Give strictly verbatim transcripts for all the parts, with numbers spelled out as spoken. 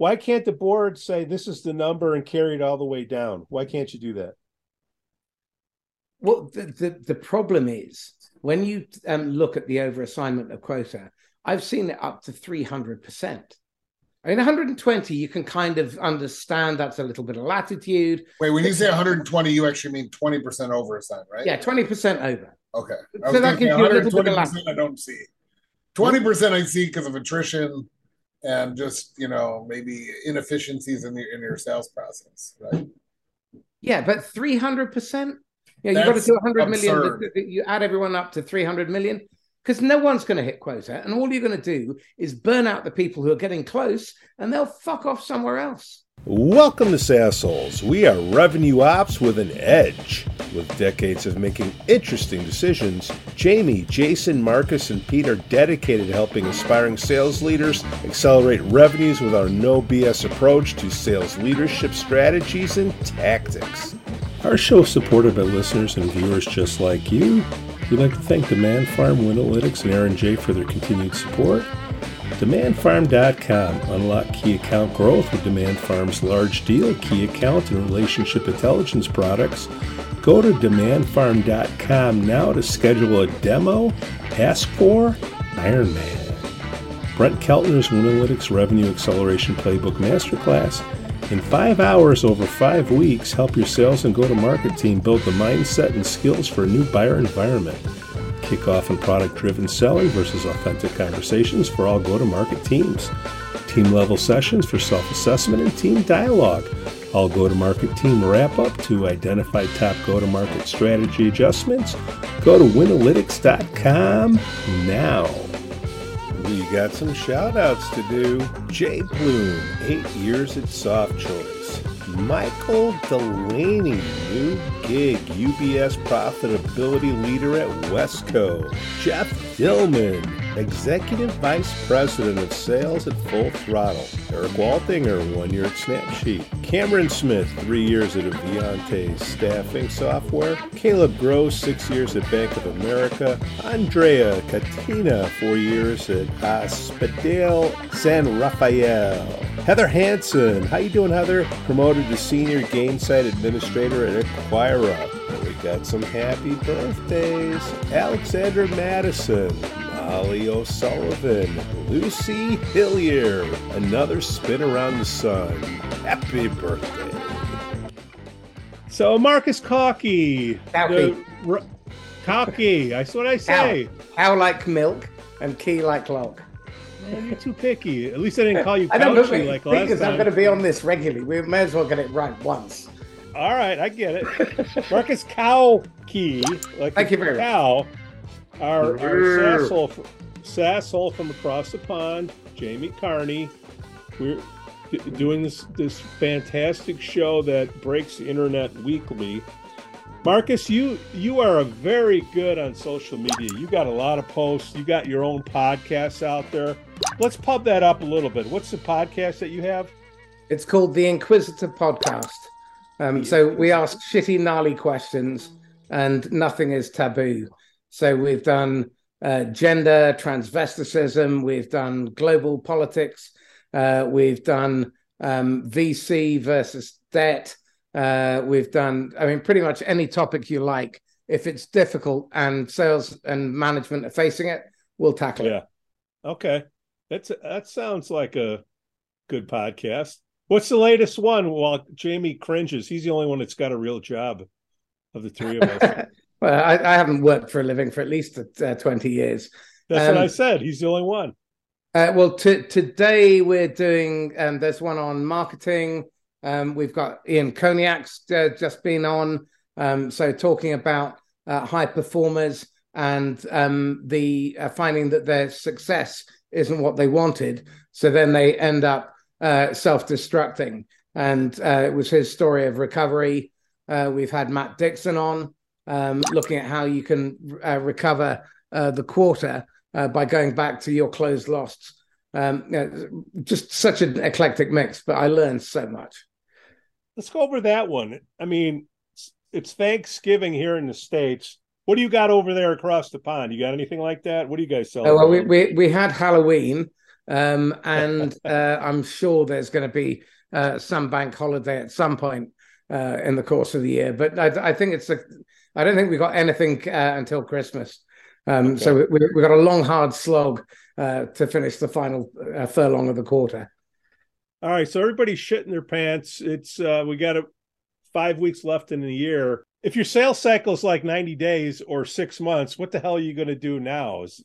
Why can't the board say this is the number and carry it all the way down? Why can't you do that? Well, the, the, the problem is when you um, look at the overassignment of quota, I've seen it up to three hundred percent. I mean, one hundred twenty, you can kind of understand that's a little bit of latitude. Wait, when you say one hundred twenty, you actually mean twenty percent overassigned, right? Yeah, twenty percent over. Okay. I so that gives you a little bit of latitude. I don't see. twenty percent I see because of attrition and just, you know, maybe inefficiencies in, the, in your sales process, right? Yeah, but three hundred percent? Yeah, you've got to do one hundred million. You add everyone up to three hundred million because no one's going to hit quota. And all you're going to do is burn out the people who are getting close and they'll fuck off somewhere else. Welcome to SAASholes. We are revenue ops with an edge. With decades of making interesting decisions, Jamie, Jason, Marcus, and Pete are dedicated to helping aspiring sales leaders accelerate revenues with our no B S approach to sales leadership strategies and tactics. Our show is supported by listeners and viewers just like you. We'd like to thank Demand Farm, WinAnalytics, and Aaron J for their continued support. demand farm dot com. Unlock key account growth with Demand Farm's large deal, key account, and relationship intelligence products. Go to demand farm dot com now to schedule a demo. Ask for Iron Man. Brent Keltner's WinAnalytics Revenue Acceleration Playbook Masterclass. In five hours over five weeks, help your sales and go-to-market team build the mindset and skills for a new buyer environment. Kickoff and product-driven selling versus authentic conversations for all go-to-market teams. Team-level sessions for self-assessment and team dialogue. All go-to-market team wrap-up to identify top go-to-market strategy adjustments. Go to winalytics dot com now. We got some shout-outs to do. Jay Bloom, eight years at Softchoice. Michael Delaney, new gig, U B S profitability leader at Westco. Jeff Dillman, executive vice president of sales at Full Throttle. Eric Walthinger, one year at Snapsheet. Cameron Smith, three years at Avionte Staffing Software. Caleb Gross, six years at Bank of America. Andrea Katina, four years at Hospital San Rafael. Heather Hansen, how you doing, Heather? Promoted to senior Gainsight administrator at AcquireUp. We got some happy birthdays. Alexander Madison. Molly O'Sullivan, Lucy Hillier, another spin around the sun. Happy birthday. So Marcus Cauchi. Cauchi. Re- Cauchi, that's what I say. Cow like milk and key like log. Man, you're too picky. At least I didn't call you Cauchi like last because time. I'm going to be on this regularly. We may as well get it right once. All right, I get it. Marcus Cauchi, like Thank you very cow. Much. Our, our SAAShole from across the pond, Jamie Carney. We're d- doing this, this fantastic show that breaks the internet weekly. Marcus, you you are very good on social media. You got a lot of posts. You got your own podcasts out there. Let's pub that up a little bit. What's the podcast that you have? It's called The Inquisitive Podcast. Um, so we ask shitty, gnarly questions, and nothing is taboo. So we've done uh, gender, transvesticism, we've done global politics, uh, we've done um, V C versus debt, uh, we've done, I mean, pretty much any topic you like. If it's difficult and sales and management are facing it, we'll tackle yeah. it. Yeah, okay. That's that sounds like a good podcast. What's the latest one? Well, Jamie cringes. He's the only one that's got a real job of the three of us. Well, I, I haven't worked for a living for at least uh, twenty years. That's um, what I said. He's the only one. Uh, well, t- today we're doing, um, there's one on marketing. Um, we've got Ian Koniak's uh, just been on. Um, so talking about uh, high performers and um, the uh, finding that their success isn't what they wanted. So then they end up uh, self-destructing. And uh, it was his story of recovery. Uh, we've had Matt Dixon on. Um, looking at how you can uh, recover uh, the quarter uh, by going back to your closed losts. Um, you know, just such an eclectic mix, but I learned so much. Let's go over that one. I mean, it's Thanksgiving here in the States. What do you got over there across the pond? You got anything like that? What do you guys celebrate? Oh, well, we, we, we had Halloween. Um, and uh, I'm sure there's going to be uh, some bank holiday at some point uh, in the course of the year. But I, I think it's a, I don't think we got anything uh, until Christmas. Um, okay. So we, we got a long, hard slog uh, to finish the final uh, furlong of the quarter. All right. So everybody's shitting their pants. It's uh, we got a, five weeks left in the year. If your sales cycle is like ninety days or six months, what the hell are you going to do now? Is,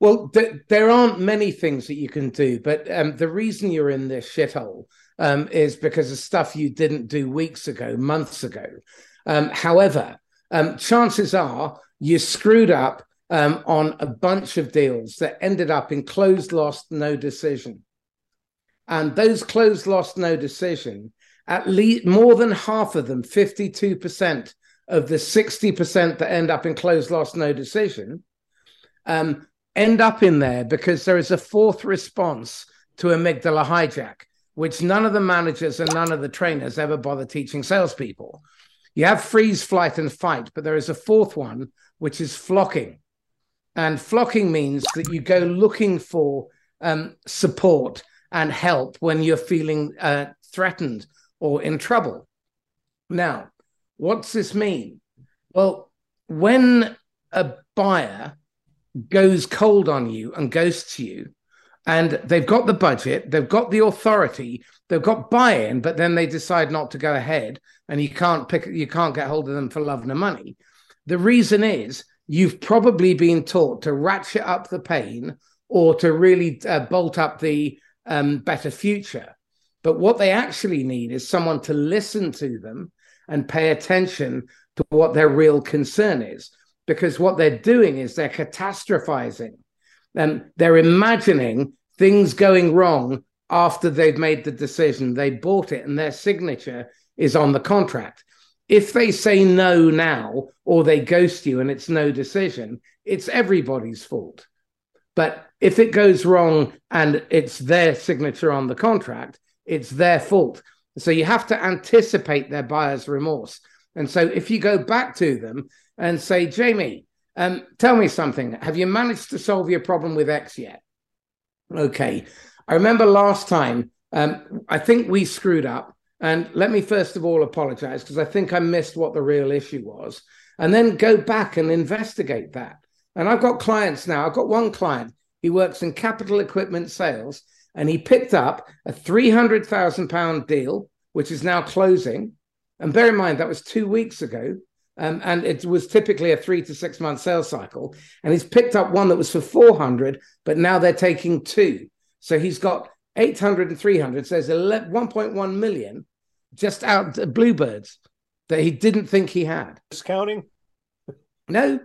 Well, th- there aren't many things that you can do, but um, the reason you're in this shithole um, is because of stuff you didn't do weeks ago, months ago. Um, however, um, chances are you screwed up um, on a bunch of deals that ended up in closed, lost, no decision. And those closed, lost, no decision, at least more than half of them, fifty-two percent of the sixty percent that end up in closed, lost, no decision, um, end up in there because there is a fourth response to amygdala hijack, which none of the managers and none of the trainers ever bother teaching salespeople. You have freeze, flight, and fight, but there is a fourth one, which is flocking. And flocking means that you go looking for um, support and help when you're feeling uh, threatened or in trouble. Now, what's this mean? Well, when a buyer goes cold on you and ghosts you, and they've got the budget, they've got the authority, they've got buy-in, but then they decide not to go ahead, and you can't pick, you can't get hold of them for love nor money. The reason is you've probably been taught to ratchet up the pain or to really uh, bolt up the um, better future. But what they actually need is someone to listen to them and pay attention to what their real concern is. Because what they're doing is they're catastrophizing. Um, they're imagining things going wrong after they've made the decision. They bought it and their signature is on the contract. If they say no now or they ghost you and it's no decision, it's everybody's fault. But if it goes wrong and it's their signature on the contract, it's their fault. So you have to anticipate their buyer's remorse. And so if you go back to them and say, Jamie, um, tell me something. Have you managed to solve your problem with X yet? Okay. I remember last time, um, I think we screwed up. And let me first of all apologize because I think I missed what the real issue was. And then go back and investigate that. And I've got clients now. I've got one client. He works in capital equipment sales. And he picked up a three hundred thousand pound deal, which is now closing. And bear in mind, that was two weeks ago. Um, and it was typically a three to six month sales cycle. And he's picked up one that was for four hundred, but now they're taking two. So he's got eight hundred and three hundred. So there's one point one million just out bluebirds that he didn't think he had. Discounting? No,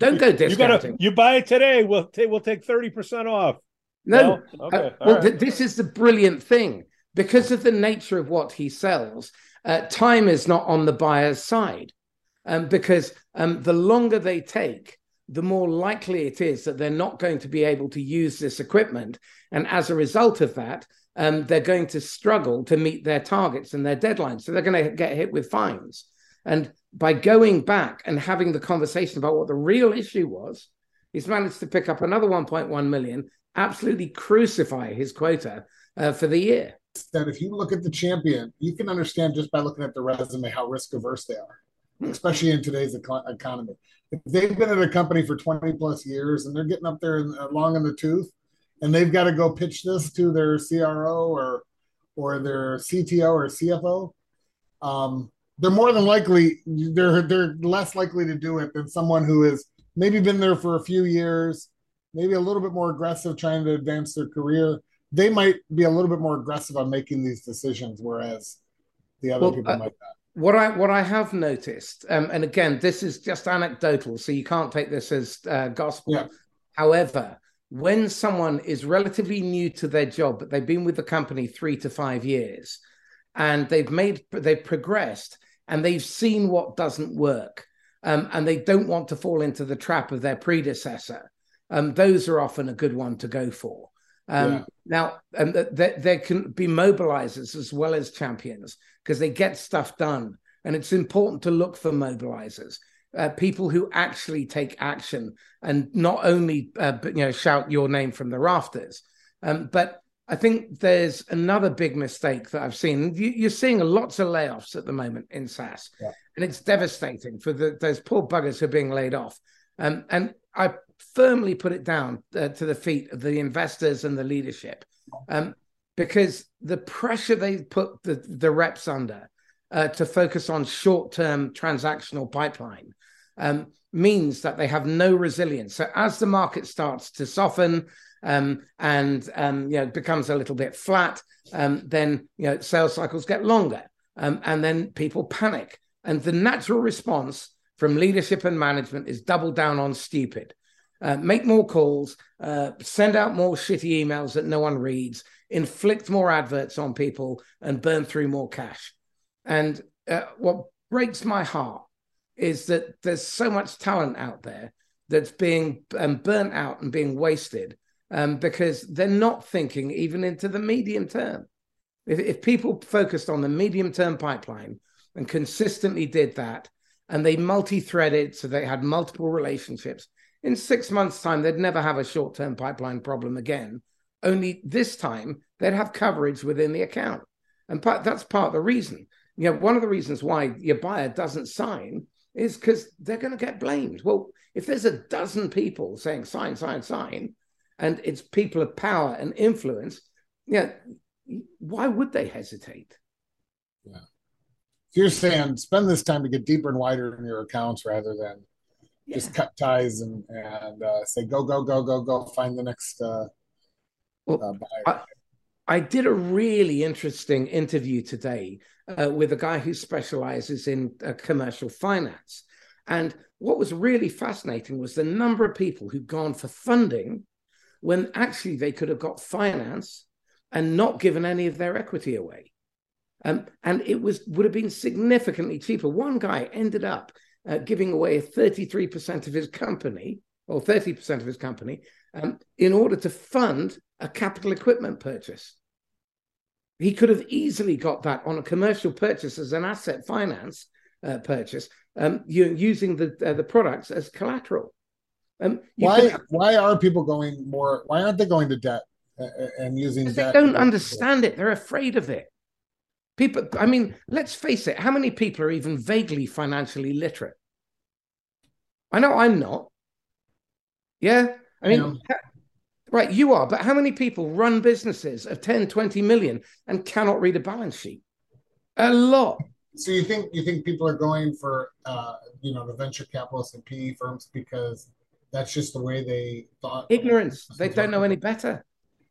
don't you, go discounting. You, gotta, you buy it today. We'll, t- we'll take thirty percent off. No, no? Okay. uh, well, right. th- this is the brilliant thing. Because of the nature of what he sells, uh, time is not on the buyer's side. Um, because um, the longer they take, the more likely it is that they're not going to be able to use this equipment. And as a result of that, um, they're going to struggle to meet their targets and their deadlines. So they're going to get hit with fines. And by going back and having the conversation about what the real issue was, he's managed to pick up another one point one million, absolutely crucify his quota uh, for the year. That if you look at the champion, you can understand just by looking at the resume how risk averse they are, especially in today's econ- economy. If they've been at a company for twenty plus years and they're getting up there in, uh, long in the tooth, and they've got to go pitch this to their C R O or or their C T O or C F O, um, they're more than likely they're they're less likely to do it than someone who has maybe been there for a few years, maybe a little bit more aggressive trying to advance their career. They might be a little bit more aggressive on making these decisions, whereas the other well, people uh, might not. What I what I have noticed, um, and again, this is just anecdotal, so you can't take this as uh, gospel. Yeah. However, when someone is relatively new to their job, but they've been with the company three to five years, and they've made they've progressed, and they've seen what doesn't work, um, and they don't want to fall into the trap of their predecessor, um, those are often a good one to go for. Um, yeah. Now, um, th- th- there can be mobilizers as well as champions because they get stuff done. And it's important to look for mobilizers, uh, people who actually take action and not only uh, but, you know, shout your name from the rafters. Um, but I think there's another big mistake that I've seen. You, you're seeing lots of layoffs at the moment in SaaS, yeah. and it's devastating for the, those poor buggers who are being laid off. Um, and I firmly put it down uh, to the feet of the investors and the leadership, um, because the pressure they put the, the reps under uh, to focus on short-term transactional pipeline um, means that they have no resilience. So as the market starts to soften um, and um, you know, becomes a little bit flat, um, then you know, sales cycles get longer um, and then people panic. And the natural response from leadership and management is double down on stupid. Uh, make more calls, uh, send out more shitty emails that no one reads, inflict more adverts on people, and burn through more cash. And uh, what breaks my heart is that there's so much talent out there that's being um, burnt out and being wasted um, because they're not thinking even into the medium term. If, if people focused on the medium-term pipeline and consistently did that, and they multi-threaded, so they had multiple relationships, in six months' time, they'd never have a short-term pipeline problem again. Only this time, they'd have coverage within the account. And part, that's part of the reason. You know, one of the reasons why your buyer doesn't sign is because they're going to get blamed. Well, if there's a dozen people saying sign, sign, sign, and it's people of power and influence, yeah, you know, why would they hesitate? Yeah. You're saying spend this time to get deeper and wider in your accounts rather than Yeah. just cut ties and, and uh, say, go, go, go, go, go, find the next uh, well, uh, buyer. I, I did a really interesting interview today uh, with a guy who specializes in uh, commercial finance. And what was really fascinating was the number of people who'd gone for funding when actually they could have got finance and not given any of their equity away. Um, and it was would have been significantly cheaper. One guy ended up Uh, giving away thirty-three percent of his company, or thirty percent of his company, um, in order to fund a capital equipment purchase. He could have easily got that on a commercial purchase as an asset finance uh, purchase, um, you, using the uh, the products as collateral. Um, why could, why are people going more? Why aren't they going to debt and using debt? They don't understand it. They're afraid of it. People, I mean, let's face it. How many people are even vaguely financially literate? I know I'm not. Yeah. I mean, yeah. How, right. You are. But how many people run businesses of ten, twenty million and cannot read a balance sheet? A lot. So you think you think people are going for, uh, you know, the venture capitalists and P E firms because that's just the way they thought. Ignorance. They don't know any better.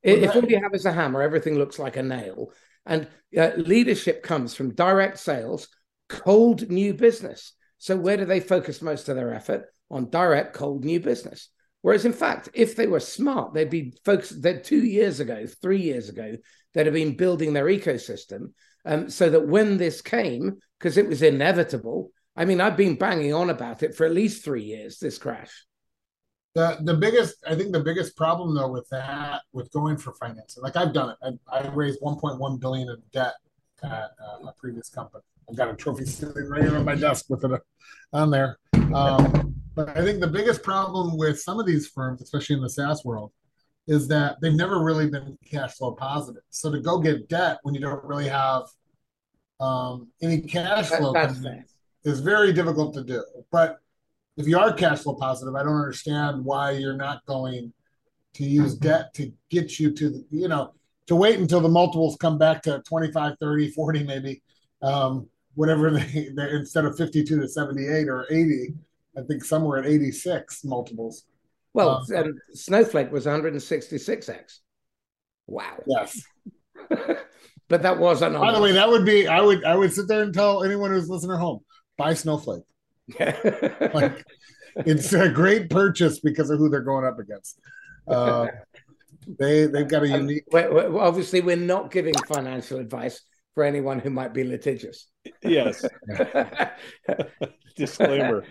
Well, if that, all you have is a hammer, everything looks like a nail. And uh, leadership comes from direct sales, cold new business. So where do they focus most of their effort? On direct, cold new business. Whereas, in fact, if they were smart, they'd be focused that two years ago, three years ago, they'd have been building their ecosystem um, so that when this came, because it was inevitable, I mean, I've been banging on about it for at least three years, this crash. The the biggest, I think the biggest problem, though, with that, with going for financing, like I've done it. I, I raised one point one billion dollars in debt at uh, my previous company. I've got a trophy sitting right here on my desk with it on there. Um, but I think the biggest problem with some of these firms, especially in the SaaS world, is that they've never really been cash flow positive. So to go get debt when you don't really have um, any cash flow is very difficult to do. But if you are cash flow positive, I don't understand why you're not going to use debt to get you to, you know, to wait until the multiples come back to twenty-five, thirty, forty, maybe, um, whatever they, they instead of fifty-two to seventy-eight or eighty, I think somewhere at eighty-six multiples. Well, um, um, Snowflake was one hundred sixty-six x. Wow. Yes. But that was an. By the way, that would be, I would, I would sit there and tell anyone who's listening at home, buy Snowflake. Yeah. Like, it's a great purchase because of who they're going up against. Uh, they, they've got a unique... We're, we're, obviously, we're not giving financial advice for anyone who might be litigious. Yes. Disclaimer.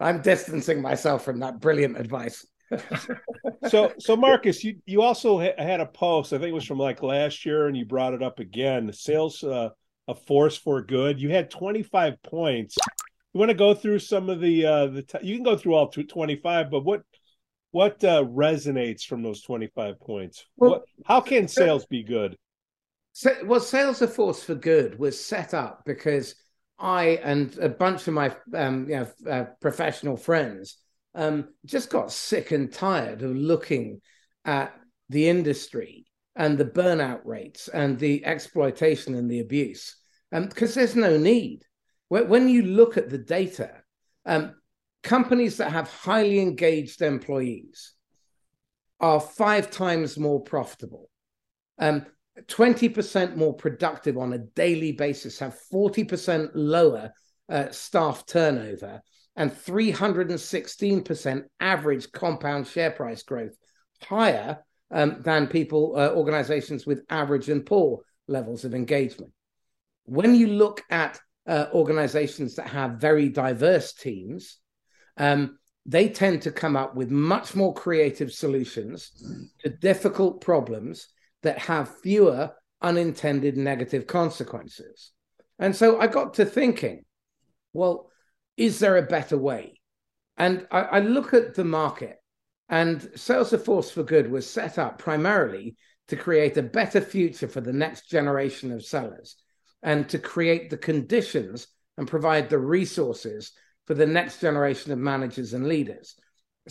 I'm distancing myself from that brilliant advice. so, so Marcus, you, you also ha- had a post, I think it was from like last year, and you brought it up again, Sales uh, a Force for Good. You had twenty-five points. You want to go through some of the, uh, the t- you can go through all twenty-five, but what what uh, resonates from those twenty-five points? Well, what, how can sales be good? So, well, Salesforce for Good was set up because I and a bunch of my um, you know, uh, professional friends um, just got sick and tired of looking at the industry and the burnout rates and the exploitation and the abuse, because um, there's no need. When you look at the data, um, companies that have highly engaged employees are five times more profitable, um, twenty percent more productive on a daily basis, have forty percent lower uh, staff turnover, and three hundred sixteen percent average compound share price growth, higher um, than people, uh, organizations with average and poor levels of engagement. When you look at Uh, organizations that have very diverse teams, um, they tend to come up with much more creative solutions to difficult problems that have fewer unintended negative consequences. And so I got to thinking, well, is there a better way? And I, I look at the market, and Salesforce for Good was set up primarily to create a better future for the next generation of sellers, and to create the conditions and provide the resources for the next generation of managers and leaders.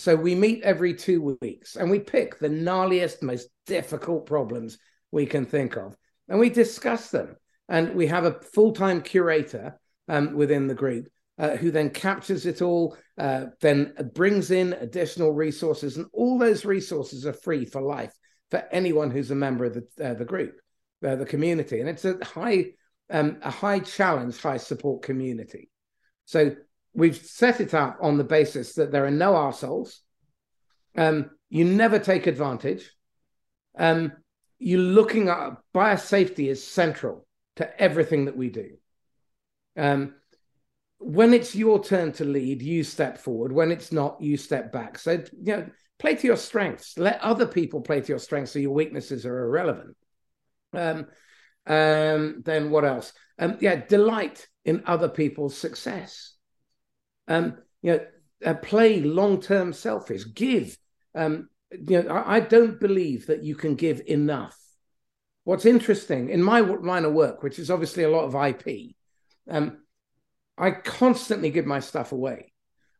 So we meet every two weeks and we pick the gnarliest, most difficult problems we can think of, and we discuss them. And we have a full-time curator um, within the group uh, who then captures it all, uh, then brings in additional resources, and all those resources are free for life for anyone who's a member of the, uh, the group, uh, the community. And it's a high... Um, a high challenge, high support community. So we've set it up on the basis that there are no arseholes. Um, you never take advantage. Um, you're looking at biosafety is central to everything that we do. Um, when it's your turn to lead, you step forward. When it's not, you step back. So, you know, play to your strengths. Let other people play to your strengths so your weaknesses are irrelevant. Um, Um, then what else? Um, yeah, delight in other people's success. Um, you know, uh, play long-term selfish. Give. Um, you know, I, I don't believe that you can give enough. What's interesting in my line of work, which is obviously a lot of I P, um, I constantly give my stuff away,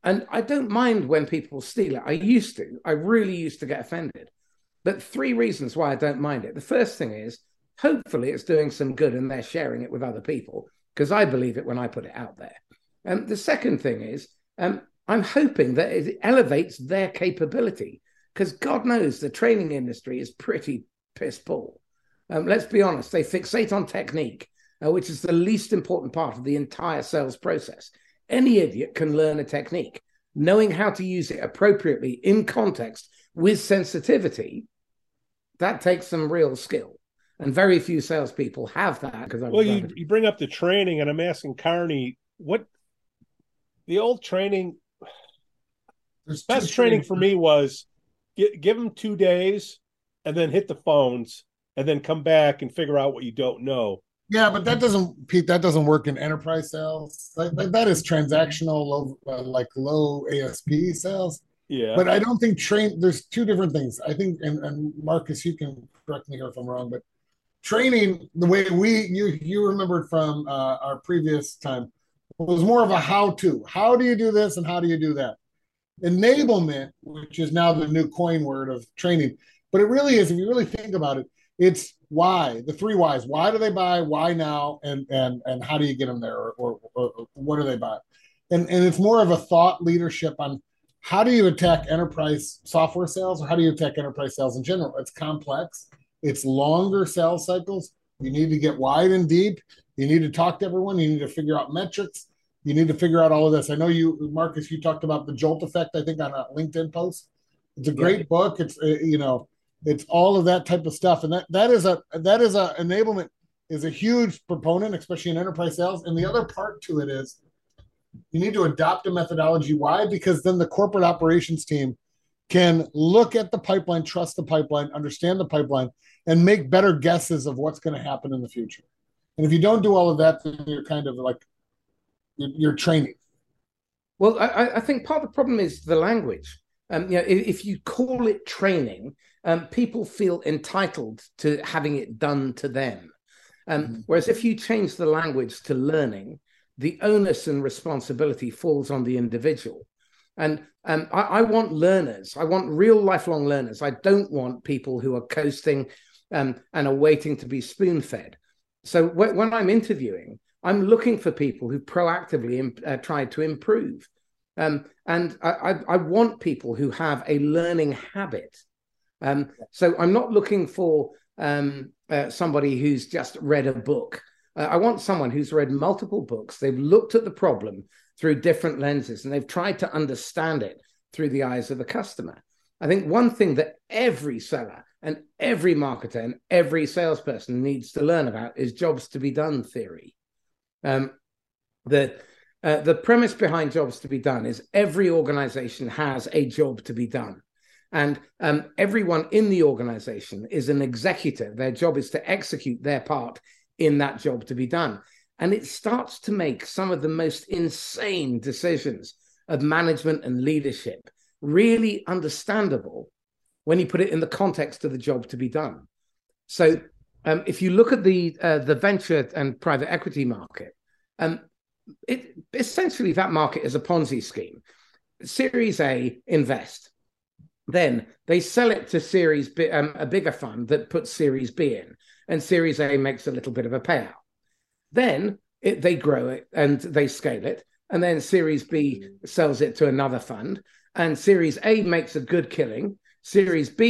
and I don't mind when people steal it. I used to. I really used to get offended, but three reasons why I don't mind it. The first thing is, hopefully it's doing some good and they're sharing it with other people, because I believe it when I put it out there. And um, the second thing is, um, I'm hoping that it elevates their capability, because God knows the training industry is pretty piss poor. Um, let's be honest, they fixate on technique, uh, which is the least important part of the entire sales process. Any idiot can learn a technique. Knowing how to use it appropriately in context with sensitivity, that takes some real skill. And very few salespeople have that. Because well, you, you bring up the training, and I'm asking Carney, what the old training, There's best training for me was get, give them two days and then hit the phones and then come back and figure out what you don't know. Yeah, but that doesn't, Pete, that doesn't work in enterprise sales. Like, like that is transactional, low, uh, like low A S P sales. Yeah, but I don't think train. There's two different things. I think, and, and Marcus, you can correct me here if I'm wrong, but training, the way we, you you remembered from uh, our previous time, was more of a how-to. How do you do this and how do you do that? Enablement, which is now the new coin word of training, but it really is, if you really think about it, it's why, the three whys. Why do they buy, why now, and and and how do you get them there, or, or, or what do they buy? And and it's more of a thought leadership on how do you attack enterprise software sales, or how do you attack enterprise sales in general. It's complex. It's longer sales cycles. You need to get wide and deep. You need to talk to everyone. You need to figure out metrics. You need to figure out all of this. I know you, Marcus, you talked about the Jolt Effect, I think, on a LinkedIn post. It's a great yeah. book. It's, you know, it's all of that type of stuff. And that, that is a, that is a enablement is a huge proponent, especially in enterprise sales. And the other part to it is you need to adopt a methodology. Why? Because then the corporate operations team can look at the pipeline, trust the pipeline, understand the pipeline, and make better guesses of what's going to happen in the future. And if you don't do all of that, then you're kind of like, you're, you're training. Well, I, I think part of the problem is the language. Um, you know, if, if you call it training, um, people feel entitled to having it done to them. Um, mm-hmm. Whereas if you change the language to learning, the onus and responsibility falls on the individual. And um, I, I want learners. I want real lifelong learners. I don't want people who are coasting um, and are waiting to be spoon-fed. So w- when I'm interviewing, I'm looking for people who proactively imp- uh, try to improve. Um, and I, I, I want people who have a learning habit. Um, so I'm not looking for um, uh, somebody who's just read a book. Uh, I want someone who's read multiple books. They've looked at the problem through different lenses, and they've tried to understand it through the eyes of the customer. I think one thing that every seller and every marketer and every salesperson needs to learn about is jobs to be done theory. Um, the Uh, the premise behind jobs to be done is every organization has a job to be done. And um, everyone in the organization is an executor. Their job is to execute their part in that job to be done. And it starts to make some of the most insane decisions of management and leadership really understandable when you put it in the context of the job to be done. So um, if you look at the, uh, the venture and private equity market, um, It, essentially, that market is a Ponzi scheme. Series A, invest. Then they sell it to series B, um, a bigger fund that puts Series B in, and Series A makes a little bit of a payout. Then it, they grow it and they scale it, and then Series B sells it to another fund, and Series A makes a good killing. Series B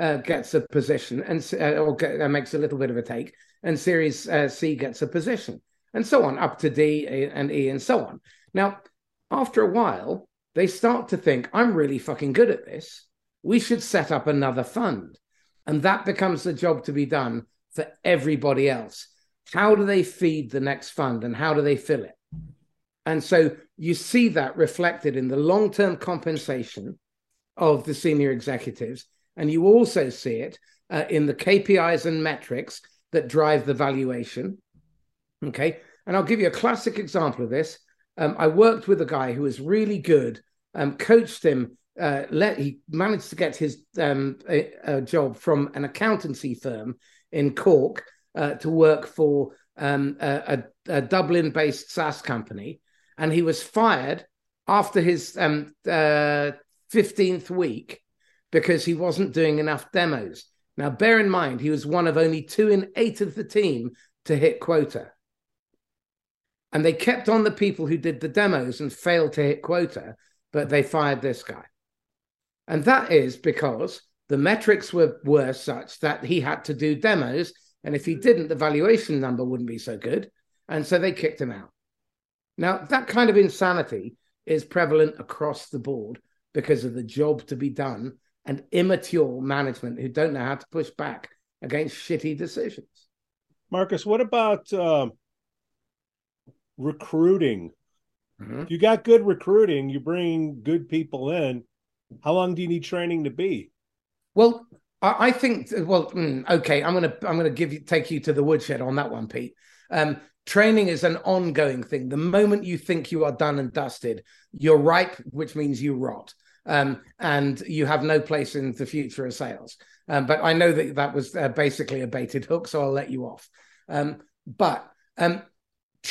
uh, gets a position and uh, or get, uh, makes a little bit of a take, and Series uh, C gets a position. And so on, up to D and E and so on. Now, after a while, they start to think, I'm really fucking good at this. We should set up another fund. And that becomes the job to be done for everybody else. How do they feed the next fund and how do they fill it? And so you see that reflected in the long-term compensation of the senior executives. And you also see it uh, in the K P Is and metrics that drive the valuation. Okay, and I'll give you a classic example of this. Um, I worked with a guy who was really good, um, coached him. Uh, let, he managed to get his um, a, a job from an accountancy firm in Cork uh, to work for um, a, a, a Dublin-based SaaS company. And he was fired after his um, uh, fifteenth week because he wasn't doing enough demos. Now, bear in mind, he was one of only two in eight of the team to hit quota. And they kept on the people who did the demos and failed to hit quota, but they fired this guy. And that is because the metrics were, were such that he had to do demos. And if he didn't, the valuation number wouldn't be so good. And so they kicked him out. Now, that kind of insanity is prevalent across the board because of the job to be done and immature management who don't know how to push back against shitty decisions. Marcus, what about... Uh... recruiting? Mm-hmm. If you got good recruiting, you bring good people in, how long do you need training to be? Well, I, I think, well, mm, okay, I'm going to I'm going to give you take you to the woodshed on that one, Pete. Um, training is an ongoing thing. The moment you think you are done and dusted, you're ripe, which means you rot. Um, and you have no place in the future of sales. Um, but I know that that was uh, basically a baited hook, so I'll let you off. Um, but um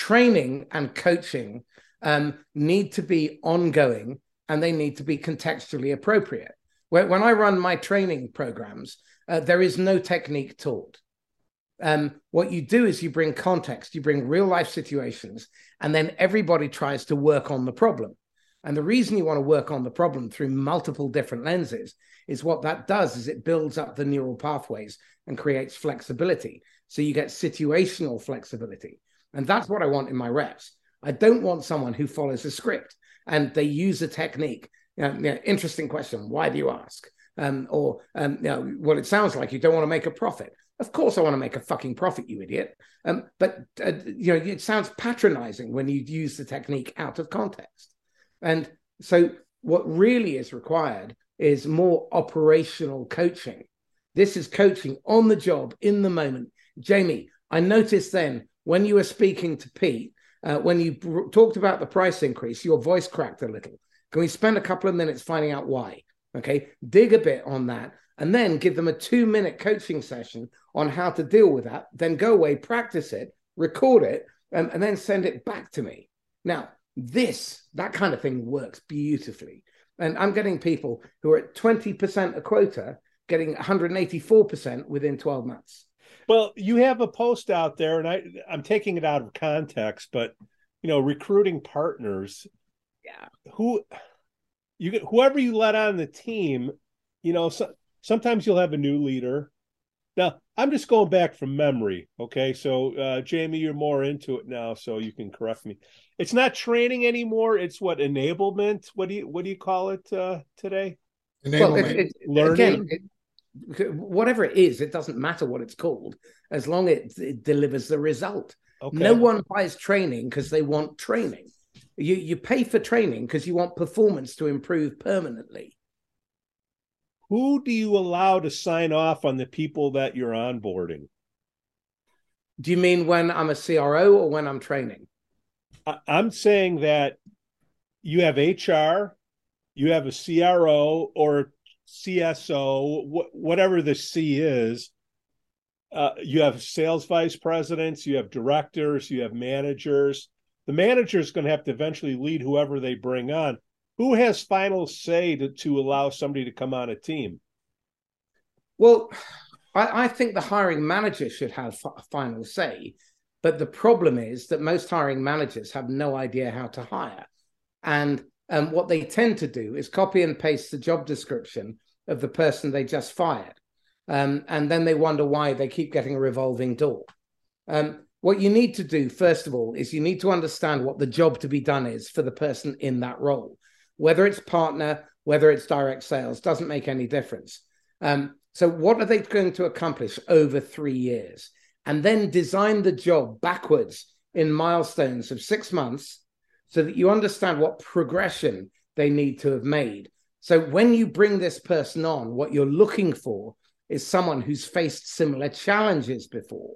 Training and coaching um, need to be ongoing, and they need to be contextually appropriate. When, when I run my training programs, uh, there is no technique taught. Um, what you do is you bring context, you bring real life situations, and then everybody tries to work on the problem. And the reason you want to work on the problem through multiple different lenses is what that does is it builds up the neural pathways and creates flexibility. So you get situational flexibility. And that's what I want in my reps. I don't want someone who follows a script and they use a technique. You know, you know, interesting question. Why do you ask? Um, or, um, you know, well, it sounds like you don't want to make a profit. Of course I want to make a fucking profit, you idiot. Um, but, uh, you know, it sounds patronizing when you use the technique out of context. And so what really is required is more operational coaching. This is coaching on the job, in the moment. Jamie, I noticed then, when you were speaking to Pete, uh, when you br- talked about the price increase, your voice cracked a little. Can we spend a couple of minutes finding out why? Okay, dig a bit on that and then give them a two minute coaching session on how to deal with that. Then go away, practice it, record it, and, and then send it back to me. Now, this, that kind of thing works beautifully. And I'm getting people who are at twenty percent of quota getting one hundred eighty-four percent within twelve months. Well, you have a post out there, and I, I'm taking it out of context, but, you know, recruiting partners, yeah, who you get, whoever you let on the team, you know, so, sometimes you'll have a new leader. Now, I'm just going back from memory, okay? So, uh, Jamie, you're more into it now, so you can correct me. It's not training anymore. It's what, enablement? What do you what do you call it uh, today? Enablement. Well, it, it, learning. Again, it, whatever it is, it doesn't matter what it's called, as long as it, it delivers the result. Okay. No one buys training because they want training. You you pay for training because you want performance to improve permanently. Who do you allow to sign off on the people that you're onboarding? Do you mean when I'm a C R O or when I'm training? I'm saying that you have H R, you have a C R O or C S O, wh- whatever the C is. Uh, you have sales vice presidents, you have directors, you have managers. The manager is going to have to eventually lead whoever they bring on. Who has final say to, to allow somebody to come on a team? Well, I, I think the hiring manager should have f- final say. But the problem is that most hiring managers have no idea how to hire. And um, what they tend to do is copy and paste the job description of the person they just fired. Um, and then they wonder why they keep getting a revolving door. Um, what you need to do, first of all, is you need to understand what the job to be done is for the person in that role. Whether it's partner, whether it's direct sales, doesn't make any difference. Um, so what are they going to accomplish over three years? And then design the job backwards in milestones of six months so that you understand what progression they need to have made. So when you bring this person on, what you're looking for is someone who's faced similar challenges before.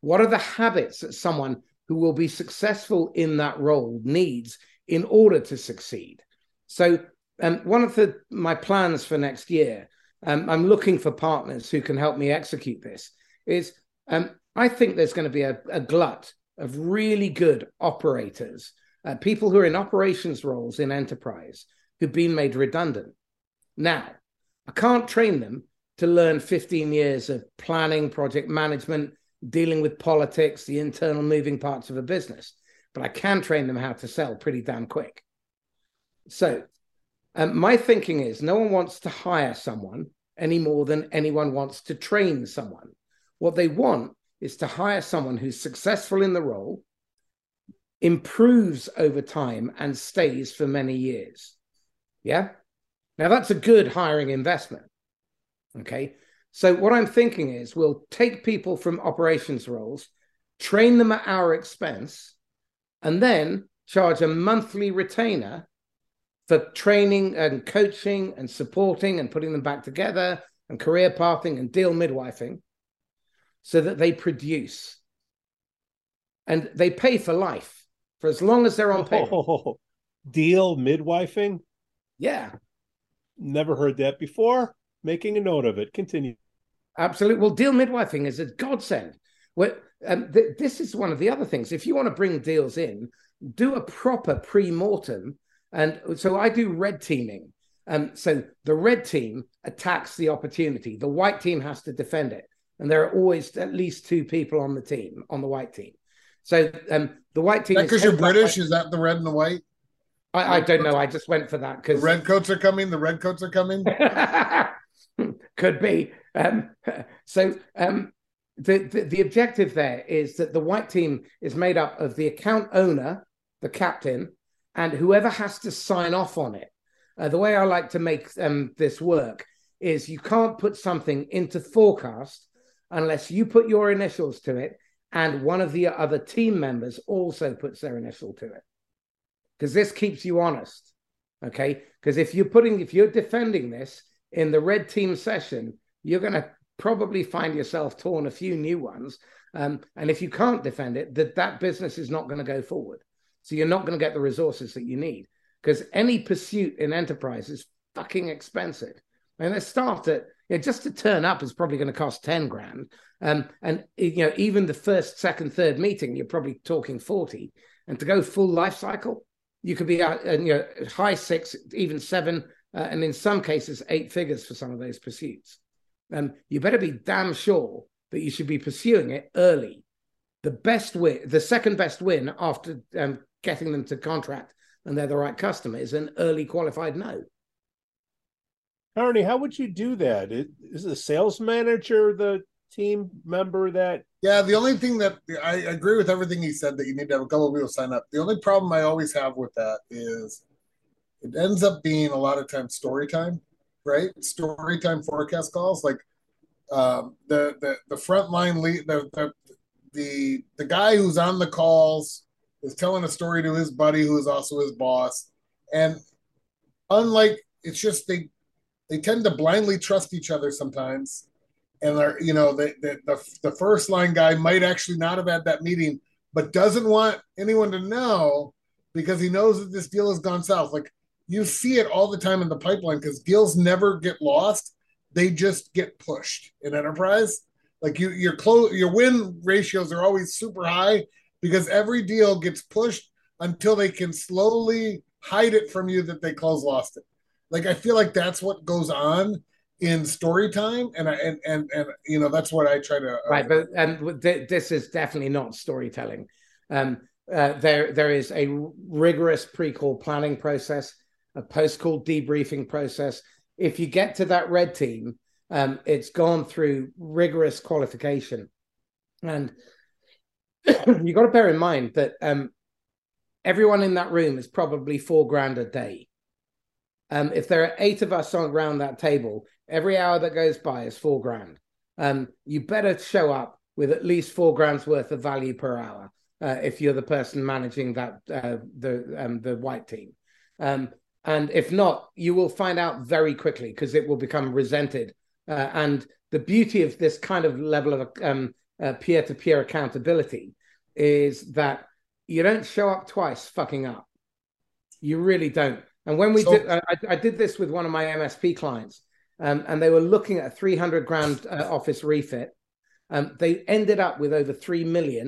What are the habits that someone who will be successful in that role needs in order to succeed? So um, one of the, my plans for next year, um, I'm looking for partners who can help me execute this, is um, I think there's going to be a, a glut of really good operators, uh, people who are in operations roles in enterprise who've been made redundant. Now, I can't train them to learn fifteen years of planning, project management, dealing with politics, the internal moving parts of a business, but I can train them how to sell pretty damn quick. So um, my thinking is no one wants to hire someone any more than anyone wants to train someone. What they want is to hire someone who's successful in the role, improves over time, and stays for many years. Yeah? Now, that's a good hiring investment. Okay? So what I'm thinking is we'll take people from operations roles, train them at our expense, and then charge a monthly retainer for training and coaching and supporting and putting them back together and career pathing and deal midwifing so that they produce. And they pay for life for as long as they're on payroll. Oh, deal midwifing? Yeah. Never heard that before. Making a note of it. Continue. Absolutely. Well, deal midwifing is a godsend. Well, um, th- this is one of the other things. If you want to bring deals in, do a proper pre-mortem. And so I do red teaming. Um, so the red team attacks the opportunity. The white team has to defend it. And there are always at least two people on the team, on the white team. So um, the white team... Because you're British, is that the red and the white? I, I don't know. I just went for that because... The red coats are coming. The red coats are coming. Could be. Um, so um, the, the, the objective there is that the white team is made up of the account owner, the captain, and whoever has to sign off on it. Uh, the way I like to make um, this work is you can't put something into forecast unless you put your initials to it and one of the other team members also puts their initial to it. Because this keeps you honest, okay? Because if you're putting, if you're defending this in the red team session, you're going to probably find yourself torn a few new ones. Um, and if you can't defend it, that that business is not going to go forward. So you're not going to get the resources that you need because any pursuit in enterprise is fucking expensive. And let's start at, you know, just to turn up is probably going to cost ten grand. Um, and, you know, even the first, second, third meeting, you're probably talking forty. And to go full life cycle, you could be at, you know, high six, even seven, uh, and in some cases, eight figures for some of those pursuits. Um, you better be damn sure that you should be pursuing it early. The best win, the second best win after um, getting them to contract and they're the right customer is an early qualified no. Carney, how would you do that? Is the sales manager the team member that? Yeah, the only thing that I agree with everything he said, that you need to have a couple of people sign up. The only problem I always have with that is it ends up being a lot of times story time, right? Story time forecast calls, like um, the the the frontline lead, the the the the guy who's on the calls is telling a story to his buddy who is also his boss, and unlike it's just they they tend to blindly trust each other sometimes, and they're, you know, the the the first line guy might actually not have had that meeting, but doesn't want anyone to know because he knows that this deal has gone south. Like you see it all the time in the pipeline because deals never get lost; they just get pushed in enterprise. Like you, your close, your win ratios are always super high because every deal gets pushed until they can slowly hide it from you that they close lost it. Like I feel like that's what goes on in story time, and I and and, and you know that's what I try to uh, right. But um, th- this is definitely not storytelling. Um, uh, there there is a rigorous pre-call planning process, a post-call debriefing process. If you get to that red team, Um, it's gone through rigorous qualification. And you've got to bear in mind that um, everyone in that room is probably four grand a day. Um, if there are eight of us on around that table, every hour that goes by is four grand. Um, you better show up with at least four grand's worth of value per hour uh, if you're the person managing that uh, the um, the white team. Um, and if not, you will find out very quickly because it will become resented. Uh, and the beauty of this kind of level of um, uh, peer-to-peer accountability is that you don't show up twice fucking up. You really don't. And when we so, did, I, I did this with one of my M S P clients, um, and they were looking at a three hundred grand uh, office refit. Um, they ended up with over three million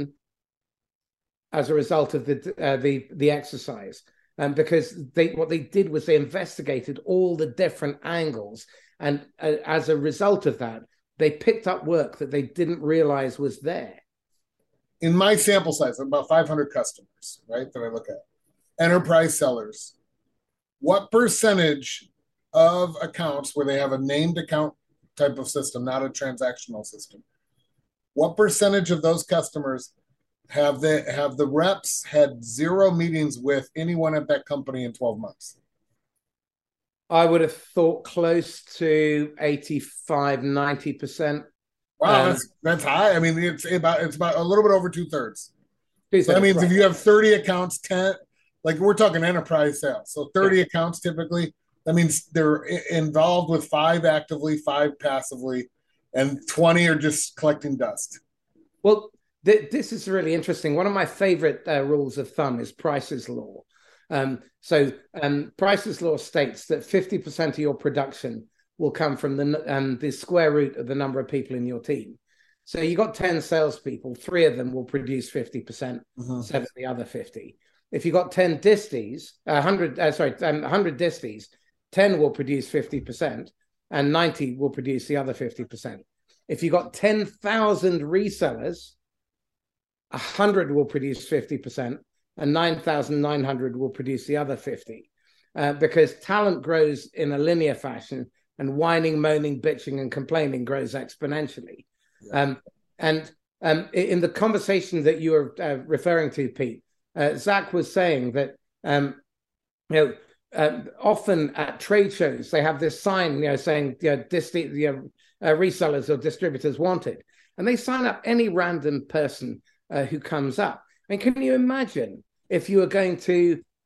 as a result of the uh, the the exercise, um, because they what they did was they investigated all the different angles. And uh, as a result of that, they picked up work that they didn't realize was there. In my sample size, about five hundred customers, right, that I look at, enterprise sellers, what percentage of accounts where they have a named account type of system, not a transactional system, what percentage of those customers have the, have the reps had zero meetings with anyone at that company in twelve months? I would have thought close to eighty-five, ninety percent. Wow, um, that's that's high. I mean, it's about it's about a little bit over two thirds. So that means right. If you have thirty accounts, ten, like we're talking enterprise sales. So thirty yeah. accounts typically, that means they're involved with five actively, five passively, and twenty are just collecting dust. Well, th- this is really interesting. One of my favorite uh, rules of thumb is Price's Law. Um, so um, Price's Law states that fifty percent of your production will come from the, um, the square root of the number of people in your team. So you got ten salespeople, three of them will produce fifty percent, mm-hmm. seven the other fifty. If you got ten disties, one hundred, uh, sorry, um, one hundred disties, ten will produce fifty percent and ninety will produce the other fifty percent. If you got ten thousand resellers, one hundred will produce fifty percent. And nine thousand nine hundred will produce the other fifty, uh, because talent grows in a linear fashion and whining, moaning, bitching, and complaining grows exponentially. Yeah. Um, and um, in the conversation that you were uh, referring to, Pete, uh, Zach was saying that um, you know uh, often at trade shows they have this sign, you know, saying you know, dist- you know, uh, resellers or distributors wanted, and they sign up any random person uh, who comes up. And can you imagine if you were going to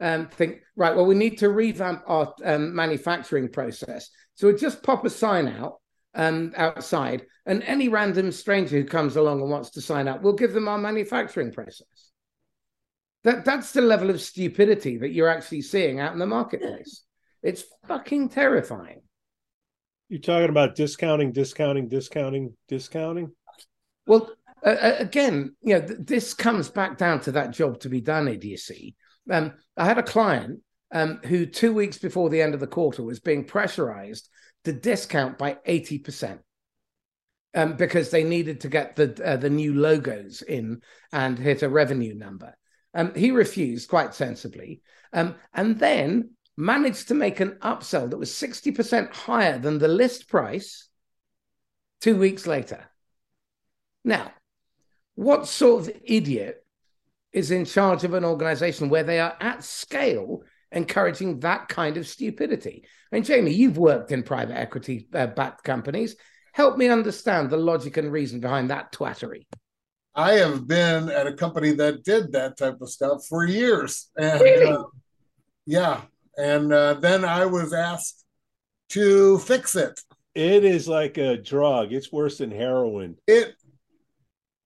um, think, right, well, we need to revamp our um, manufacturing process. So we'll just pop a sign out um, outside, and any random stranger who comes along and wants to sign up, we'll give them our manufacturing process. That That's the level of stupidity that you're actually seeing out in the marketplace. It's fucking terrifying. You're talking about discounting, discounting, discounting, discounting? Well, uh, again, you know, th- this comes back down to that job to be done idiocy. Um, I had a client um, who two weeks before the end of the quarter was being pressurized to discount by eighty percent um, because they needed to get the uh, the new logos in and hit a revenue number. Um, he refused quite sensibly um, and then managed to make an upsell that was sixty percent higher than the list price two weeks later. Now, what sort of idiot is in charge of an organization where they are at scale encouraging that kind of stupidity? I mean, Jamie, you've worked in private equity-backed uh, companies. Help me understand the logic and reason behind that twattery. I have been at a company that did that type of stuff for years. And, really? Uh, yeah. And uh, then I was asked to fix it. It is like a drug. It's worse than heroin. It,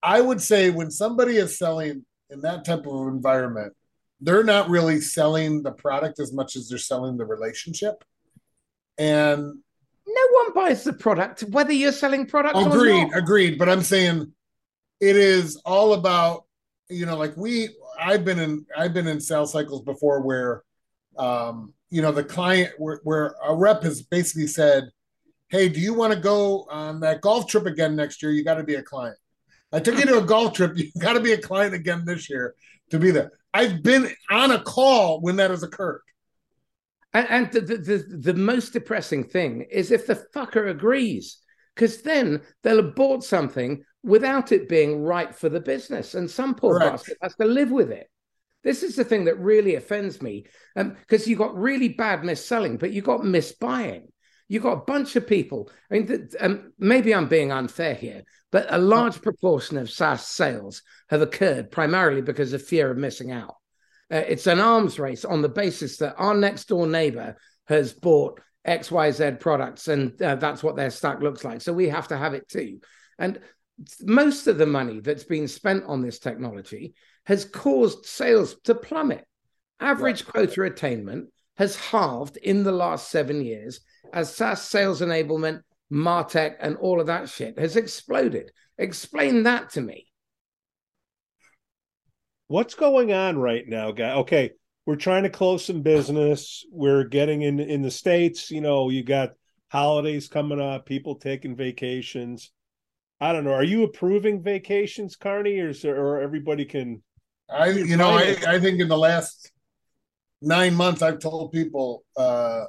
I would say when somebody is selling in that type of environment, they're not really selling the product as much as they're selling the relationship. And no one buys the product, whether you're selling product or not. Agreed, agreed. But I'm saying it is all about, you know, like we, I've been in, I've been in sales cycles before where, um, you know, the client where, where a rep has basically said, hey, do you want to go on that golf trip again next year? You got to be a client. I took you to a golf trip. You got to be a client again this year to be there. I've been on a call when that has occurred. And, and the, the the most depressing thing is if the fucker agrees, because then they'll have bought something without it being right for the business. And some poor bastard has to live with it. This is the thing that really offends me. Because um, you got really bad mis-selling, but you got mis-buying. You got a bunch of people. I mean, th- um, maybe I'm being unfair here, but a large proportion of SaaS sales have occurred primarily because of fear of missing out. Uh, it's an arms race on the basis that our next door neighbor has bought X Y Z products, and uh, that's what their stack looks like. So we have to have it too. And most of the money that's been spent on this technology has caused sales to plummet. Average right. quota attainment has halved in the last seven years. As SaaS sales enablement, MarTech, and all of that shit has exploded. Explain that to me. What's going on right now, guy? Okay, we're trying to close some business. We're getting in, in the States. You know, you got holidays coming up, people taking vacations. I don't know. Are you approving vacations, Carney, or, there, or everybody can? I, you know, I, I think in the last nine months, I've told people, uh,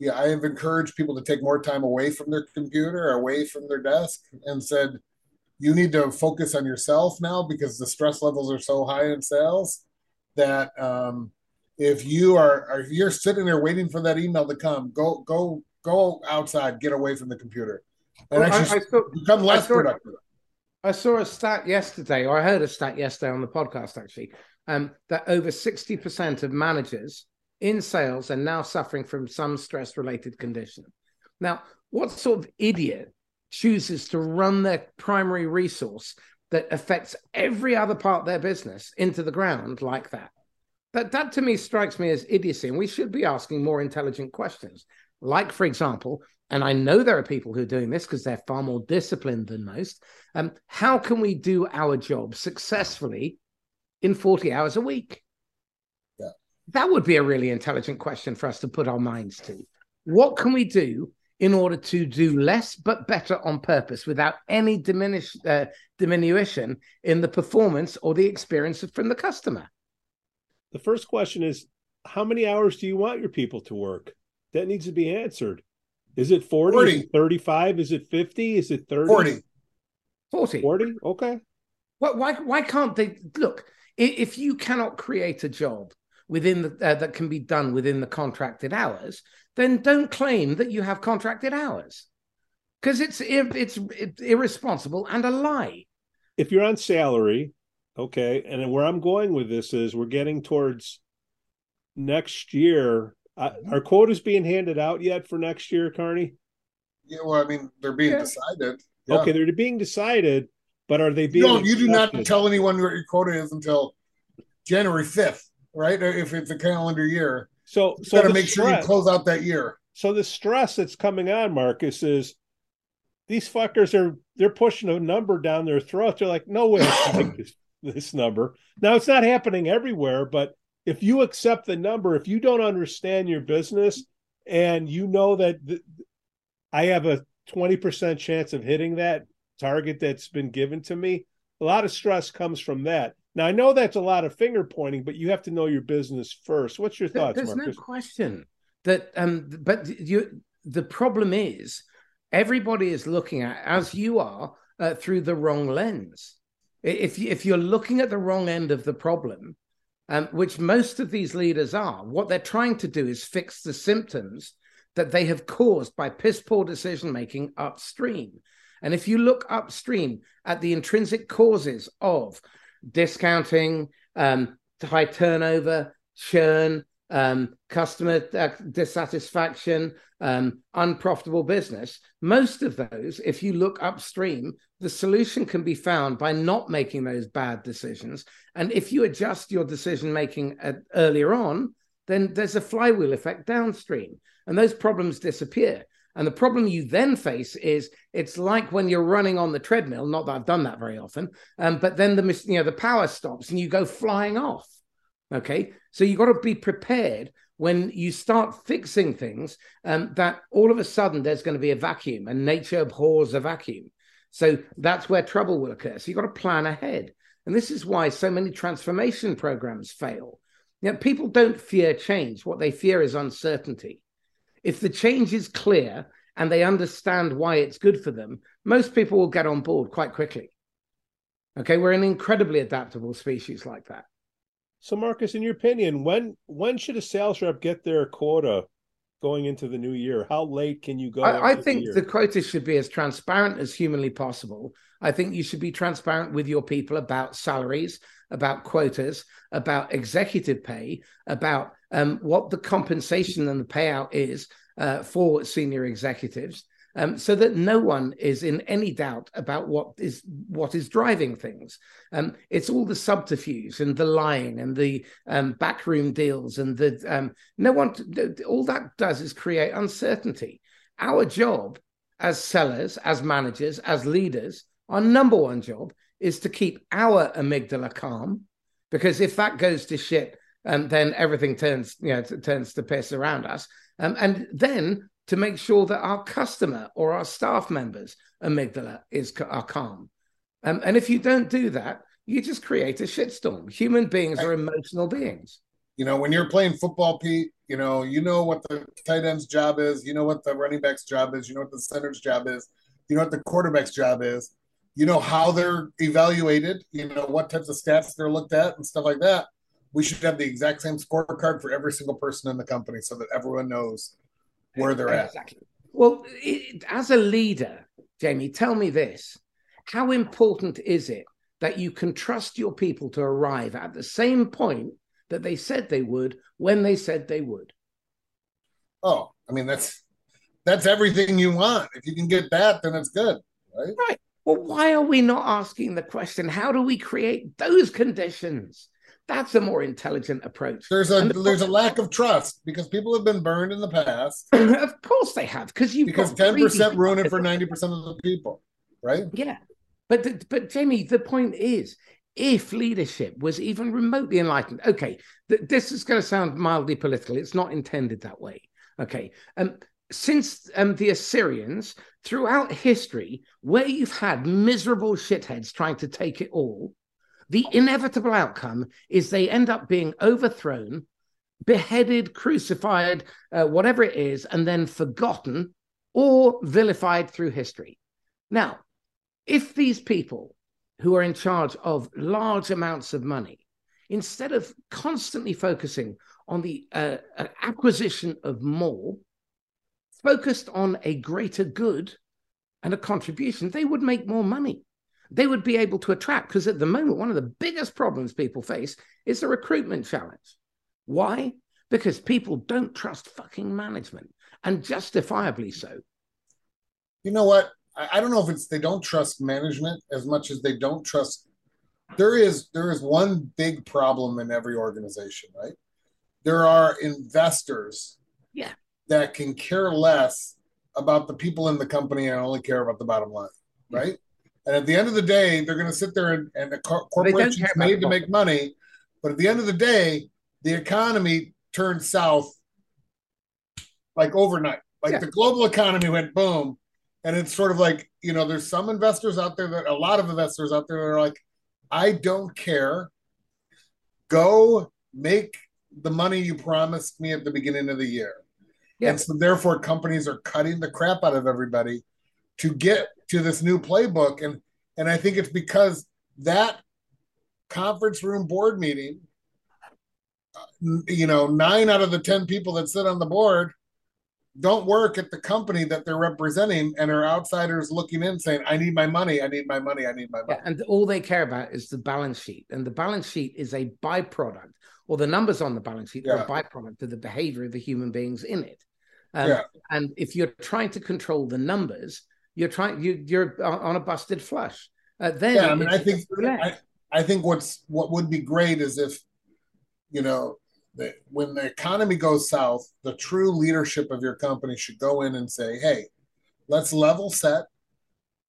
Yeah, I have encouraged people to take more time away from their computer, away from their desk, and said, you need to focus on yourself now because the stress levels are so high in sales that um, if you are if you're sitting there waiting for that email to come, go go go outside, get away from the computer, and well, actually I, I saw, become less I saw, productive. I saw a stat yesterday, or I heard a stat yesterday on the podcast actually, um, that over sixty percent of managers in sales and now suffering from some stress-related condition. Now, what sort of idiot chooses to run their primary resource that affects every other part of their business into the ground like that? That, that to me strikes me as idiocy, and we should be asking more intelligent questions. Like, for example, and I know there are people who are doing this because they're far more disciplined than most, um, how can we do our job successfully in forty hours a week? That would be a really intelligent question for us to put our minds to. What can we do in order to do less but better on purpose without any diminish, uh, diminution in the performance or the experience from the customer? The first question is, how many hours do you want your people to work? That needs to be answered. Is it forty? forty. Is it thirty-five? Is it fifty? Is it thirty? forty. forty. forty? Okay. Well, why, why can't they? Look, if you cannot create a job within the, uh, that can be done within the contracted hours, then don't claim that you have contracted hours, because it's, it's it's irresponsible and a lie. If you're on salary, okay, and where I'm going with this is we're getting towards next year. Uh, are quotas being handed out yet for next year, Carney? Yeah, well, I mean, they're being yeah. decided. Yeah. Okay, they're being decided, but are they being... No, you do not tell anyone what your quota is until January fifth. Right, if it's a calendar year, So, you so got to make stress, sure you close out that year. So the stress that's coming on, Marcus, is these fuckers are they're pushing a number down their throats. They're like, no way, this, this number. Now it's not happening everywhere, but if you accept the number, if you don't understand your business, and you know that th- I have a twenty percent chance of hitting that target that's been given to me, a lot of stress comes from that. Now, I know that's a lot of finger pointing, but you have to know your business first. What's your thoughts, Marcus? There's no question that, um, but you, the problem is everybody is looking at, as you are, uh, through the wrong lens. If, you, if you're looking at the wrong end of the problem, um, which most of these leaders are, what they're trying to do is fix the symptoms that they have caused by piss-poor decision-making upstream. And if you look upstream at the intrinsic causes of discounting, um, high turnover, churn, um, customer uh, dissatisfaction, um, unprofitable business, most of those, if you look upstream, the solution can be found by not making those bad decisions. And if you adjust your decision-making at, earlier on, then there's a flywheel effect downstream, and those problems disappear. And the problem you then face is it's like when you're running on the treadmill, not that I've done that very often, um, but then the you know the power stops and you go flying off, okay? So you've got to be prepared when you start fixing things um, that all of a sudden there's going to be a vacuum, and nature abhors a vacuum. So that's where trouble will occur. So you've got to plan ahead. And this is why so many transformation programs fail. You know, people don't fear change. What they fear is uncertainty. If the change is clear and they understand why it's good for them, most people will get on board quite quickly. Okay, we're an incredibly adaptable species like that. So, Marcus, in your opinion, when when should a sales rep get their quota going into the new year? How late can you go? I, I think the, the quota should be as transparent as humanly possible. I think you should be transparent with your people about salaries, about quotas, about executive pay, about um, what the compensation and the payout is uh, for senior executives, um, so that no one is in any doubt about what is what is driving things. Um, it's all the subterfuge and the lying and the um, backroom deals and the um, no one. All that does is create uncertainty. Our job as sellers, as managers, as leaders, our number one job is to keep our amygdala calm, because if that goes to shit, um, then everything turns, you know, t- turns to piss around us. Um, and then to make sure that our customer or our staff members' amygdala is are calm. Um, and if you don't do that, you just create a shitstorm. Human beings are emotional beings. You know, when you're playing football, Pete, you know, you know what the tight end's job is. You know what the running back's job is. You know what the center's job is. You know what the quarterback's job is. You know how they're evaluated, you know, what types of stats they're looked at and stuff like that. We should have the exact same scorecard for every single person in the company so that everyone knows where they're at. Exactly. Well, it, as a leader, Jamie, tell me this. How important is it that you can trust your people to arrive at the same point that they said they would when they said they would? Oh, I mean, that's that's everything you want. If you can get that, then it's good, right? Right. Well, why are we not asking the question, how do we create those conditions? That's a more intelligent approach. There's a the there's point- a lack of trust because people have been burned in the past. Of course they have, because you because ten percent really ruin it for ninety percent of the people, right? Yeah. But the, but Jamie, the point is, if leadership was even remotely enlightened, okay, th- this is going to sound mildly political. It's not intended that way. Okay. Um Since um, the Assyrians, throughout history, where you've had miserable shitheads trying to take it all, the inevitable outcome is they end up being overthrown, beheaded, crucified, uh, whatever it is, and then forgotten or vilified through history. Now, if these people who are in charge of large amounts of money, instead of constantly focusing on the uh, acquisition of more, focused on a greater good and a contribution, they would make more money. They would be able to attract, because at the moment, one of the biggest problems people face is the recruitment challenge. Why? Because people don't trust fucking management, and justifiably so. You know what? I don't know if it's they don't trust management as much as they don't trust. There is, there is one big problem in every organization, right? there are investors yeah. that can care less about the people in the company and only care about the bottom line, right? Mm-hmm. And at the end of the day, they're going to sit there and, and the cor- corporation's made to make money. But at the end of the day, the economy turned south like overnight. Like yeah. the global economy went boom. And it's sort of like, you know, there's some investors out there that a lot of investors out there that are like, I don't care. Go make the money you promised me at the beginning of the year. Yeah. And so therefore companies are cutting the crap out of everybody to get to this new playbook. And, and I think it's because that conference room board meeting, you know, nine out of the ten people that sit on the board don't work at the company that they're representing and are outsiders looking in saying, I need my money, I need my money, I need my money. Yeah, and all they care about is the balance sheet. And the balance sheet is a byproduct, or the numbers on the balance sheet yeah. are a byproduct of the behavior of the human beings in it. Um, yeah. And if you're trying to control the numbers, you're trying, you, you're on a busted flush. Uh, then yeah, I mean, I think, I, I think what's what would be great is if, you know, the, when the economy goes south, the true leadership of your company should go in and say, hey, let's level set.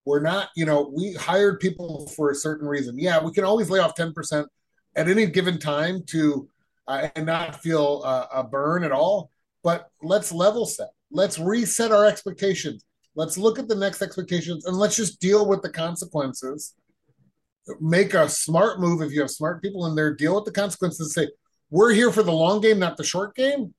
We're not, you know, we hired people for a certain reason. Yeah, we can always lay off ten percent at any given time to uh, and not feel uh, a burn at all. But let's level set. Let's reset our expectations. Let's look at the next expectations and let's just deal with the consequences. Make a smart move if you have smart people in there, deal with the consequences and say, we're here for the long game, not the short game.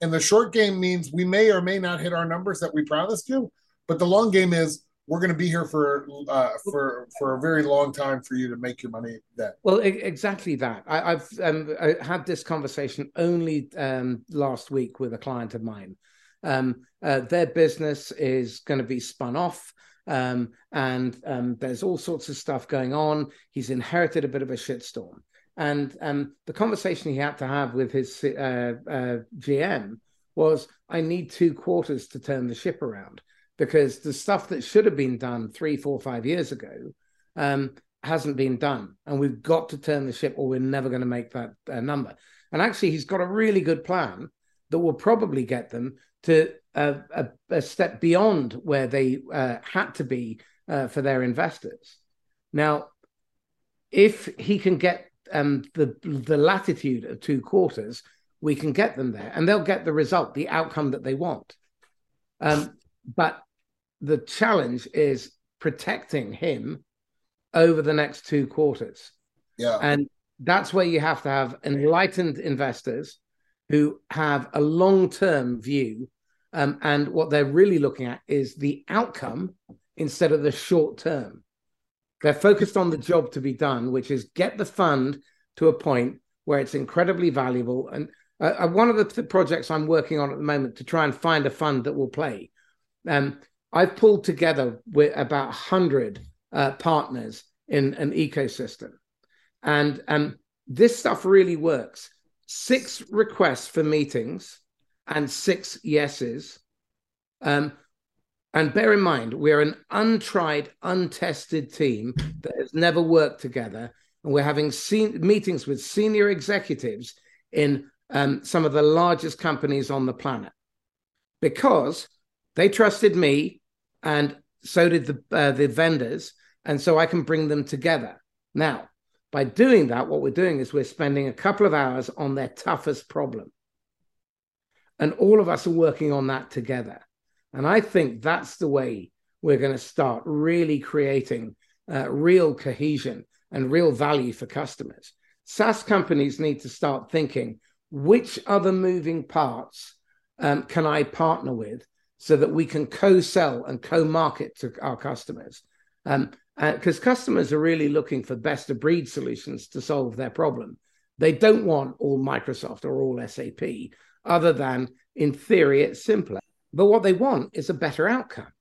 And the short game means we may or may not hit our numbers that we promised you. But the long game is we're going to be here for uh, for for a very long time for you to make your money then. Well, I- exactly that. I, I've um, I had this conversation only um, last week with a client of mine. Um, uh, their business is going to be spun off. Um, and um, there's all sorts of stuff going on. He's inherited a bit of a shitstorm. And um, the conversation he had to have with his uh, uh, G M was, I need two quarters to turn the ship around because the stuff that should have been done three, four, five years ago um, hasn't been done. And we've got to turn the ship or we're never going to make that uh, number. And actually, he's got a really good plan that will probably get them to uh, a, a step beyond where they uh, had to be uh, for their investors. Now, if he can get Um, the the latitude of two quarters, we can get them there, and they'll get the result, the outcome that they want. Um, but the challenge is protecting him over the next two quarters. Yeah, and that's where you have to have enlightened investors who have a long-term view, um, and what they're really looking at is the outcome instead of the short term. They're focused on the job to be done, which is get the fund to a point where it's incredibly valuable. And uh, one of the th- projects I'm working on at the moment to try and find a fund that will play. Um, I've pulled together with about one hundred uh, partners in an ecosystem. And um, this stuff really works. Six requests for meetings and six yeses. Um And bear in mind, we're an untried, untested team that has never worked together. And we're having se- meetings with senior executives in um, some of the largest companies on the planet because they trusted me and so did the, uh, the vendors. And so I can bring them together. Now, by doing that, what we're doing is we're spending a couple of hours on their toughest problem. And all of us are working on that together. And I think that's the way we're going to start really creating uh, real cohesion and real value for customers. SaaS companies need to start thinking, which other moving parts um, can I partner with so that we can co-sell and co-market to our customers? Um, because customers are really looking for best of breed solutions to solve their problem. They don't want all Microsoft or all S A P, other than in theory, it's simpler. But what they want is a better outcome.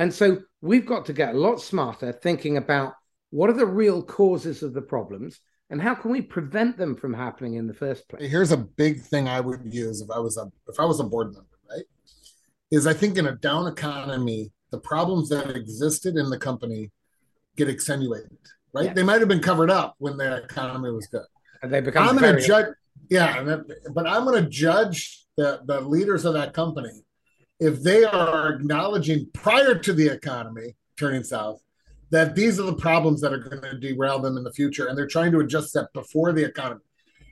And so we've got to get a lot smarter thinking about what are the real causes of the problems and how can we prevent them from happening in the first place? Here's a big thing I would use if I was a, if I was a board member, right? Is I think in a down economy, the problems that existed in the company get accentuated, right? Yeah. They might have been covered up when the economy was good. And they become I'm going to judge. Yeah, but I'm going to judge the, the leaders of that company if they are acknowledging prior to the economy turning south that these are the problems that are going to derail them in the future, and they're trying to adjust that before the economy.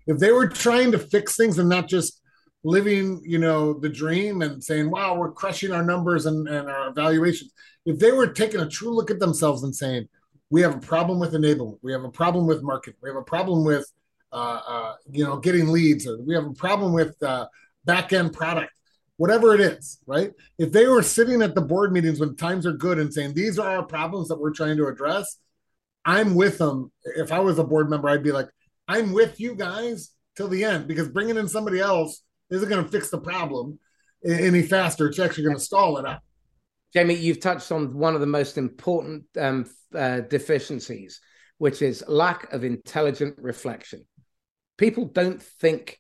If they were trying to fix things and not just living, you know, the dream and saying, wow, we're crushing our numbers and, and our evaluations. If they were taking a true look at themselves and saying, we have a problem with enablement, we have a problem with marketing, we have a problem with, uh, uh, you know, getting leads, or we have a problem with uh, back-end product, whatever it is, right? If they were sitting at the board meetings when times are good and saying, these are our problems that we're trying to address, I'm with them. If I was a board member, I'd be like, I'm with you guys till the end, because bringing in somebody else isn't going to fix the problem any faster. It's actually going to stall it out. Jamie, you've touched on one of the most important um, uh, deficiencies, which is lack of intelligent reflection. People don't think.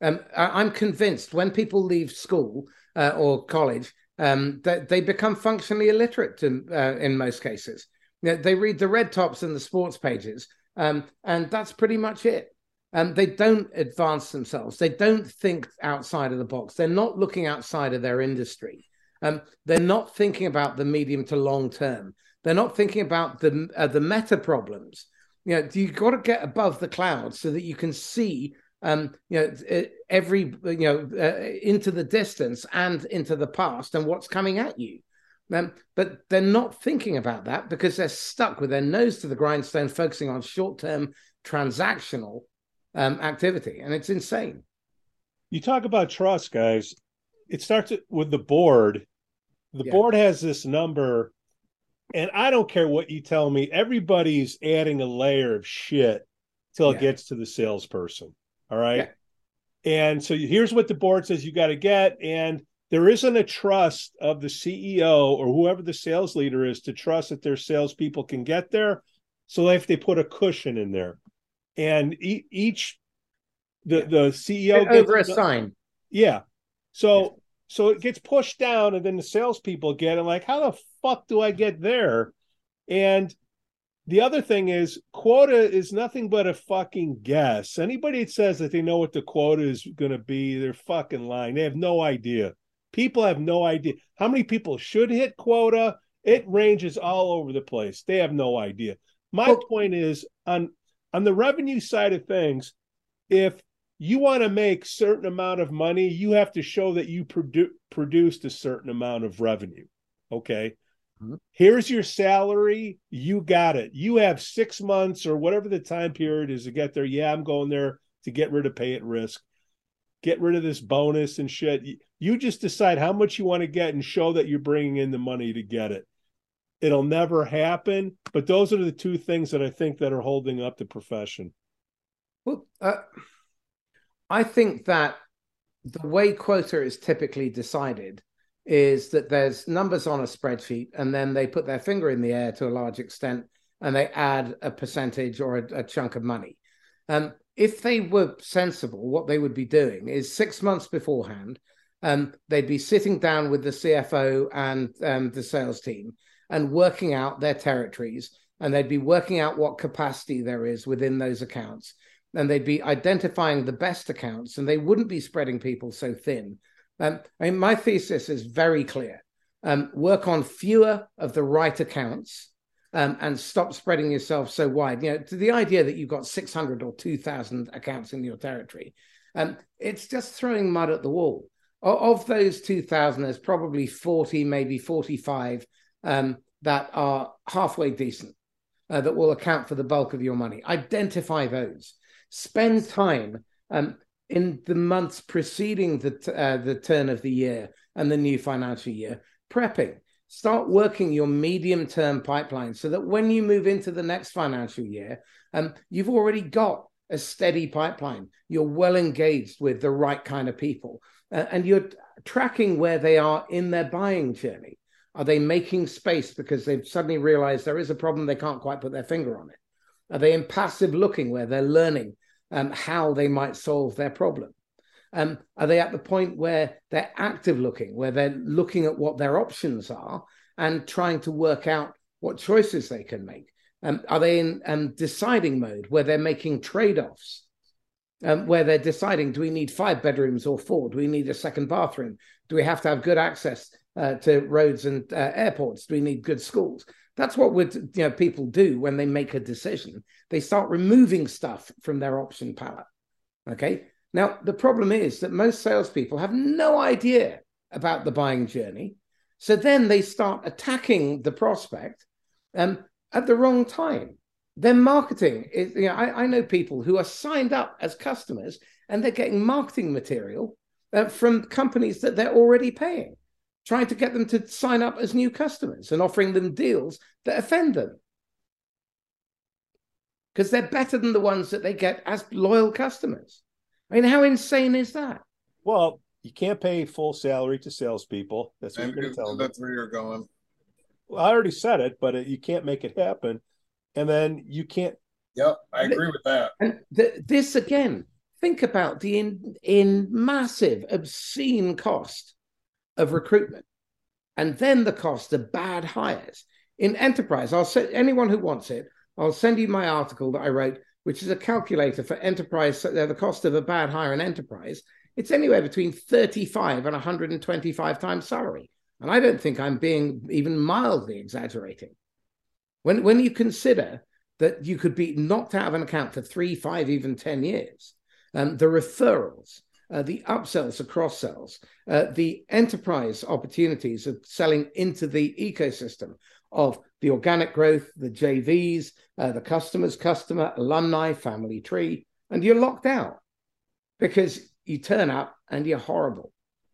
Um, I- I'm convinced when people leave school uh, or college, um, that they become functionally illiterate to, uh, in most cases. You know, they read the red tops and the sports pages, um, and that's pretty much it. Um, they don't advance themselves. They don't think outside of the box. They're not looking outside of their industry. Um, they're not thinking about the medium to long term. They're not thinking about the uh, the meta problems. You know, you've got to get above the clouds so that you can see, um, you know, every you know uh, into the distance and into the past and what's coming at you. Um, but they're not thinking about that because they're stuck with their nose to the grindstone, focusing on short term transactional Um, activity, and it's insane. You talk about trust, guys. It starts with the board. The yeah. board has this number, and I don't care what you tell me. Everybody's adding a layer of shit till yeah. it gets to the salesperson. All right. Yeah. And so here's what the board says you got to get, and there isn't a trust of the C E O or whoever the sales leader is to trust that their salespeople can get there. So if they put a cushion in there. And e- each, the, yeah. the C E O gets over a sign. Yeah. So, yeah. so it gets pushed down, and then the salespeople get it. Like, how the fuck do I get there? And the other thing is, quota is nothing but a fucking guess. Anybody that says that they know what the quota is going to be, they're fucking lying. They have no idea. People have no idea. How many people should hit quota? It ranges all over the place. They have no idea. My well, point is, on On the revenue side of things, if you want to make a certain amount of money, you have to show that you produ- produced a certain amount of revenue, okay? Mm-hmm. Here's your salary. You got it. You have six months or whatever the time period is to get there. Yeah, I'm going there to get rid of pay at risk, get rid of this bonus and shit. You just decide how much you want to get and show that you're bringing in the money to get it. It'll never happen, but those are the two things that I think that are holding up the profession. Well, uh, I think that the way quota is typically decided is that there's numbers on a spreadsheet, and then they put their finger in the air to a large extent, and they add a percentage or a, a chunk of money. Um, if they were sensible, what they would be doing is six months beforehand, um, they'd be sitting down with the C F O and um, the sales team, and working out their territories, and they'd be working out what capacity there is within those accounts, and they'd be identifying the best accounts, and they wouldn't be spreading people so thin. Um, I mean, my thesis is very clear. Um, work on fewer of the right accounts um, and stop spreading yourself so wide. You know, to the idea that you've got six hundred or two thousand accounts in your territory, um, it's just throwing mud at the wall. O- of those two thousand, there's probably forty, maybe forty-five Um, that are halfway decent, uh, that will account for the bulk of your money. Identify those. Spend time um, in the months preceding the t- uh, the turn of the year and the new financial year, prepping. Start working your medium-term pipeline so that when you move into the next financial year, um, you've already got a steady pipeline. You're well engaged with the right kind of people, uh, and you're tracking where they are in their buying journey. Are they making space because they've suddenly realized there is a problem they can't quite put their finger on it? Are they impassive looking where they're learning um, how they might solve their problem? Um, are they at the point where they're active looking, where they're looking at what their options are and trying to work out what choices they can make? Um, are they in um, deciding mode where they're making trade-offs? um, where they're deciding, do we need five bedrooms or four? Do we need a second bathroom? Do we have to have good access uh, to roads and uh, airports? Do we need good schools? That's what would, you know, people do when they make a decision. They start removing stuff from their option palette, okay? Now, the problem is that most salespeople have no idea about the buying journey. So then they start attacking the prospect um, at the wrong time. Their marketing is, you know, I, I know people who are signed up as customers and they're getting marketing material uh, from companies that they're already paying, trying to get them to sign up as new customers and offering them deals that offend them, because they're better than the ones that they get as loyal customers. I mean, how insane is that? Well, you can't pay full salary to salespeople. That's what I'm you're going to tell them. That's where you're going. Well, I already said it, but it, you can't make it happen. And then you can't. Yep, I agree with that. And th- this again, think about the in, in massive, obscene cost of recruitment, and then the cost of bad hires in enterprise. I'll say, anyone who wants it, I'll send you my article that I wrote, which is a calculator for enterprise, the cost of a bad hire in enterprise. It's anywhere between thirty-five and one hundred twenty-five times salary. And I don't think I'm being even mildly exaggerating. When, when you consider that you could be knocked out of an account for three, five, even ten years, um, the referrals, uh, the upsells or cross-sells, uh, the enterprise opportunities of selling into the ecosystem of the organic growth, the J Vs, uh, the customer's customer, alumni, family tree, and you're locked out because you turn up and you're horrible.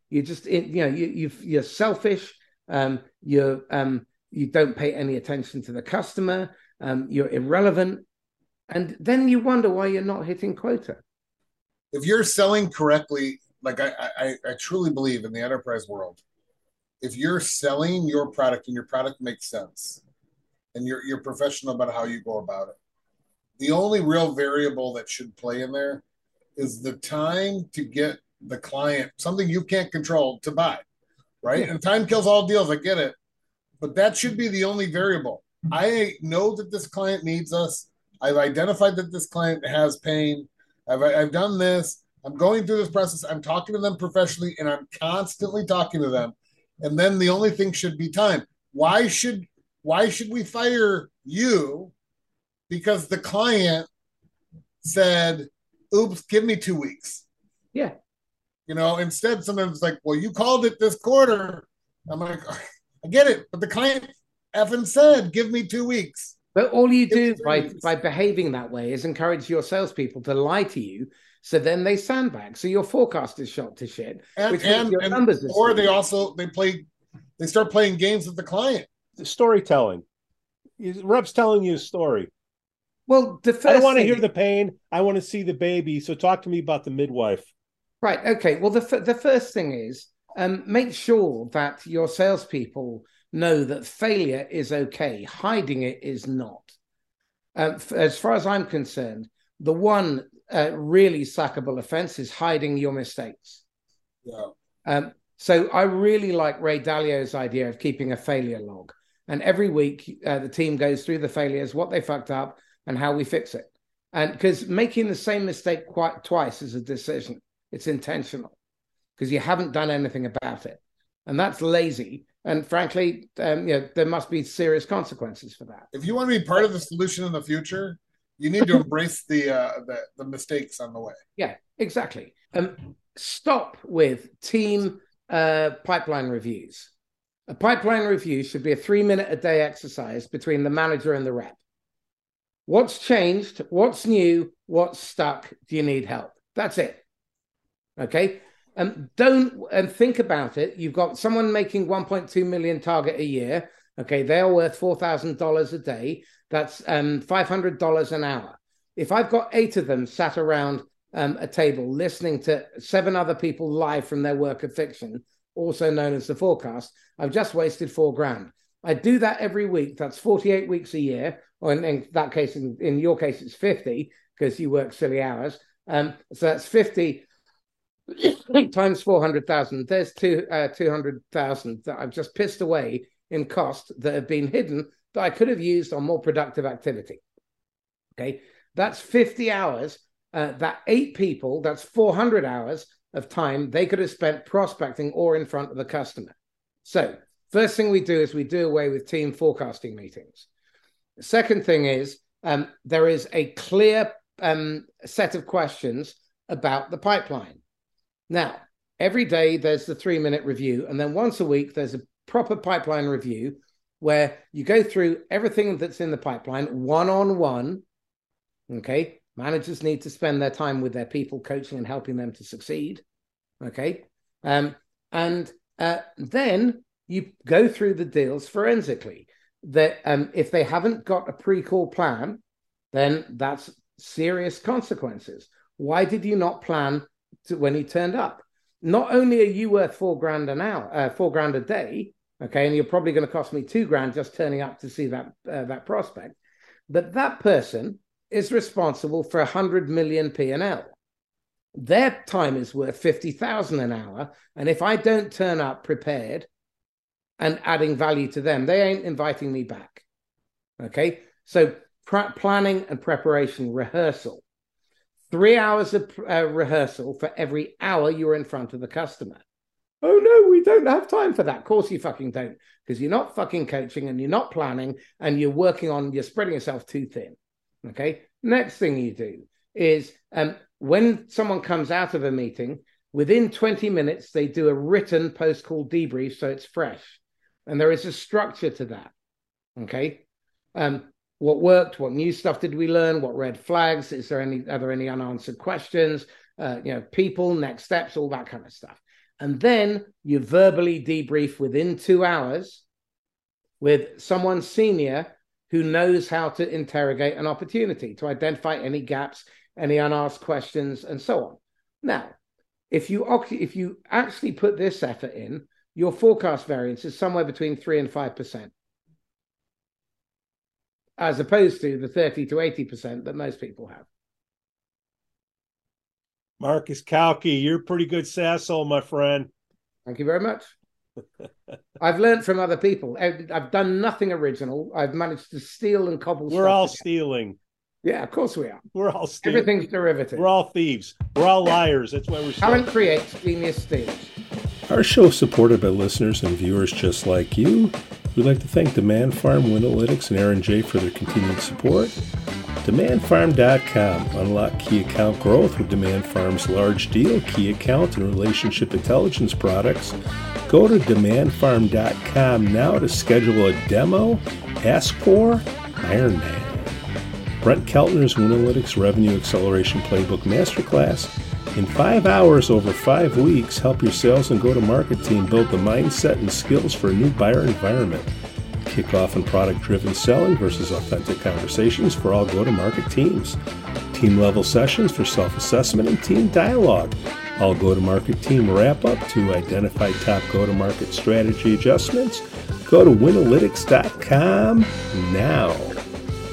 You just, you know, you, you've, you're selfish. Um, you're, um, you don't pay any attention to the customer. Um, you're irrelevant. And then you wonder why you're not hitting quota. If you're selling correctly, like I, I, I truly believe in the enterprise world, if you're selling your product and your product makes sense and you're, you're professional about how you go about it, the only real variable that should play in there is the time to get the client, something you can't control, to buy, right? Yeah. And time kills all deals, I get it. But that should be the only variable. I know that this client needs us. I've identified that this client has pain. I've, I've done this. I'm going through this process. I'm talking to them professionally, and I'm constantly talking to them. And then the only thing should be time. Why should why should we fire you? Because the client said, oops, give me two weeks. Yeah. You know, instead, sometimes it's like, well, you called it this quarter. I'm like, I get it. But the client effing said, give me two weeks. But all you give do by, by behaving that way is encourage your salespeople to lie to you. So then they sandbag. So your forecast is shot to shit. And, which and, your and numbers or they also, they play, they start playing games with the client. The storytelling. Rep's telling you a story. Well, the first I don't want to thing, hear the pain. I want to see the baby. So talk to me about the midwife. Right. Okay. Well, the f- the first thing is um, make sure that your salespeople know that failure is okay. Hiding it is not. Uh, f- as far as I'm concerned, the one uh, really sackable offense is hiding your mistakes. Yeah. Um, so I really like Ray Dalio's idea of keeping a failure log. And every week uh, the team goes through the failures, what they fucked up, and how we fix it. And because making the same mistake quite twice is a decision. It's intentional because you haven't done anything about it. And that's lazy. And frankly, um, you know, there must be serious consequences for that. If you want to be part of the solution in the future, you need to embrace the, uh, the the mistakes on the way. Yeah, exactly. Um, stop with team uh, pipeline reviews. A pipeline review should be a three-minute-a-day exercise between the manager and the rep. What's changed? What's new? What's stuck? Do you need help? That's it. Okay. And don't and think about it. You've got someone making one point two million target a year. Okay. They're worth four thousand dollars a day. That's um, five hundred dollars an hour. If I've got eight of them sat around um, a table listening to seven other people live from their work of fiction, also known as the forecast, I've just wasted four grand. I do that every week. That's forty-eight weeks a year. Or in, in that case, in, in your case, it's fifty because you work silly hours. Um, so that's fifty times four hundred thousand. There's two, uh, two hundred thousand that I've just pissed away in cost that have been hidden that I could have used on more productive activity. Okay, that's fifty hours uh, that eight people, that's four hundred hours of time they could have spent prospecting or in front of the customer. So first thing we do is we do away with team forecasting meetings. The second thing is um, there is a clear um, set of questions about the pipeline. Now, every day there's the three-minute review, and then once a week there's a proper pipeline review where you go through everything that's in the pipeline one-on-one, okay? Managers need to spend their time with their people, coaching and helping them to succeed, okay? Um, and uh, then you go through the deals forensically. That um, if they haven't got a pre-call plan, then that's serious consequences. Why did you not plan to, when you turned up? Not only are you worth four grand an hour, uh, four grand a day, okay, and you're probably going to cost me two grand just turning up to see that uh, that prospect, but that person is responsible for a hundred million P and L. Their time is worth fifty thousand an hour, and if I don't turn up prepared and adding value to them, they ain't inviting me back. Okay, so pr- planning and preparation, rehearsal. Three hours of uh, rehearsal for every hour you're in front of the customer. Oh, no, we don't have time for that. Of course you fucking don't, because you're not fucking coaching and you're not planning and you're working on, you're spreading yourself too thin, okay? Next thing you do is um, when someone comes out of a meeting, within twenty minutes, they do a written post-call debrief so it's fresh. And there is a structure to that, okay? Um, What worked? What new stuff did we learn? What red flags? Is there any? Are there any unanswered questions? Uh, you know, people, next steps, all that kind of stuff. And then you verbally debrief within two hours with someone senior who knows how to interrogate an opportunity to identify any gaps, any unasked questions, and so on. Now, if you if you actually put this effort in, your forecast variance is somewhere between three and five percent. As opposed to the thirty to eighty percent that most people have. Marcus Cauchi, you're a pretty good SAAShole, my friend. Thank you very much. I've learned from other people. I've done nothing original. I've managed to steal and cobble. We're all together. Stealing. Yeah, of course we are. We're all stealing. Everything's derivative. We're all thieves. We're all liars. That's why we're stealing. Talent creates, genius steals. Our show is supported by listeners and viewers just like you. We'd like to thank Demand Farm, WinAnalytics, and Aaron J for their continued support. Demand Farm dot com. Unlock key account growth with Demand Farm's large deal, key account, and relationship intelligence products. Go to Demand Farm dot com now to schedule a demo. Ask for Iron Man. Brent Keltner's WinAnalytics Revenue Acceleration Playbook Masterclass. In five hours over five weeks, help your sales and go-to-market team build the mindset and skills for a new buyer environment. Kickoff and product-driven selling versus authentic conversations for all go-to-market teams. Team-level sessions for self-assessment and team dialogue. All go-to-market team wrap-up to identify top go-to-market strategy adjustments. Go to Winalytics dot com now.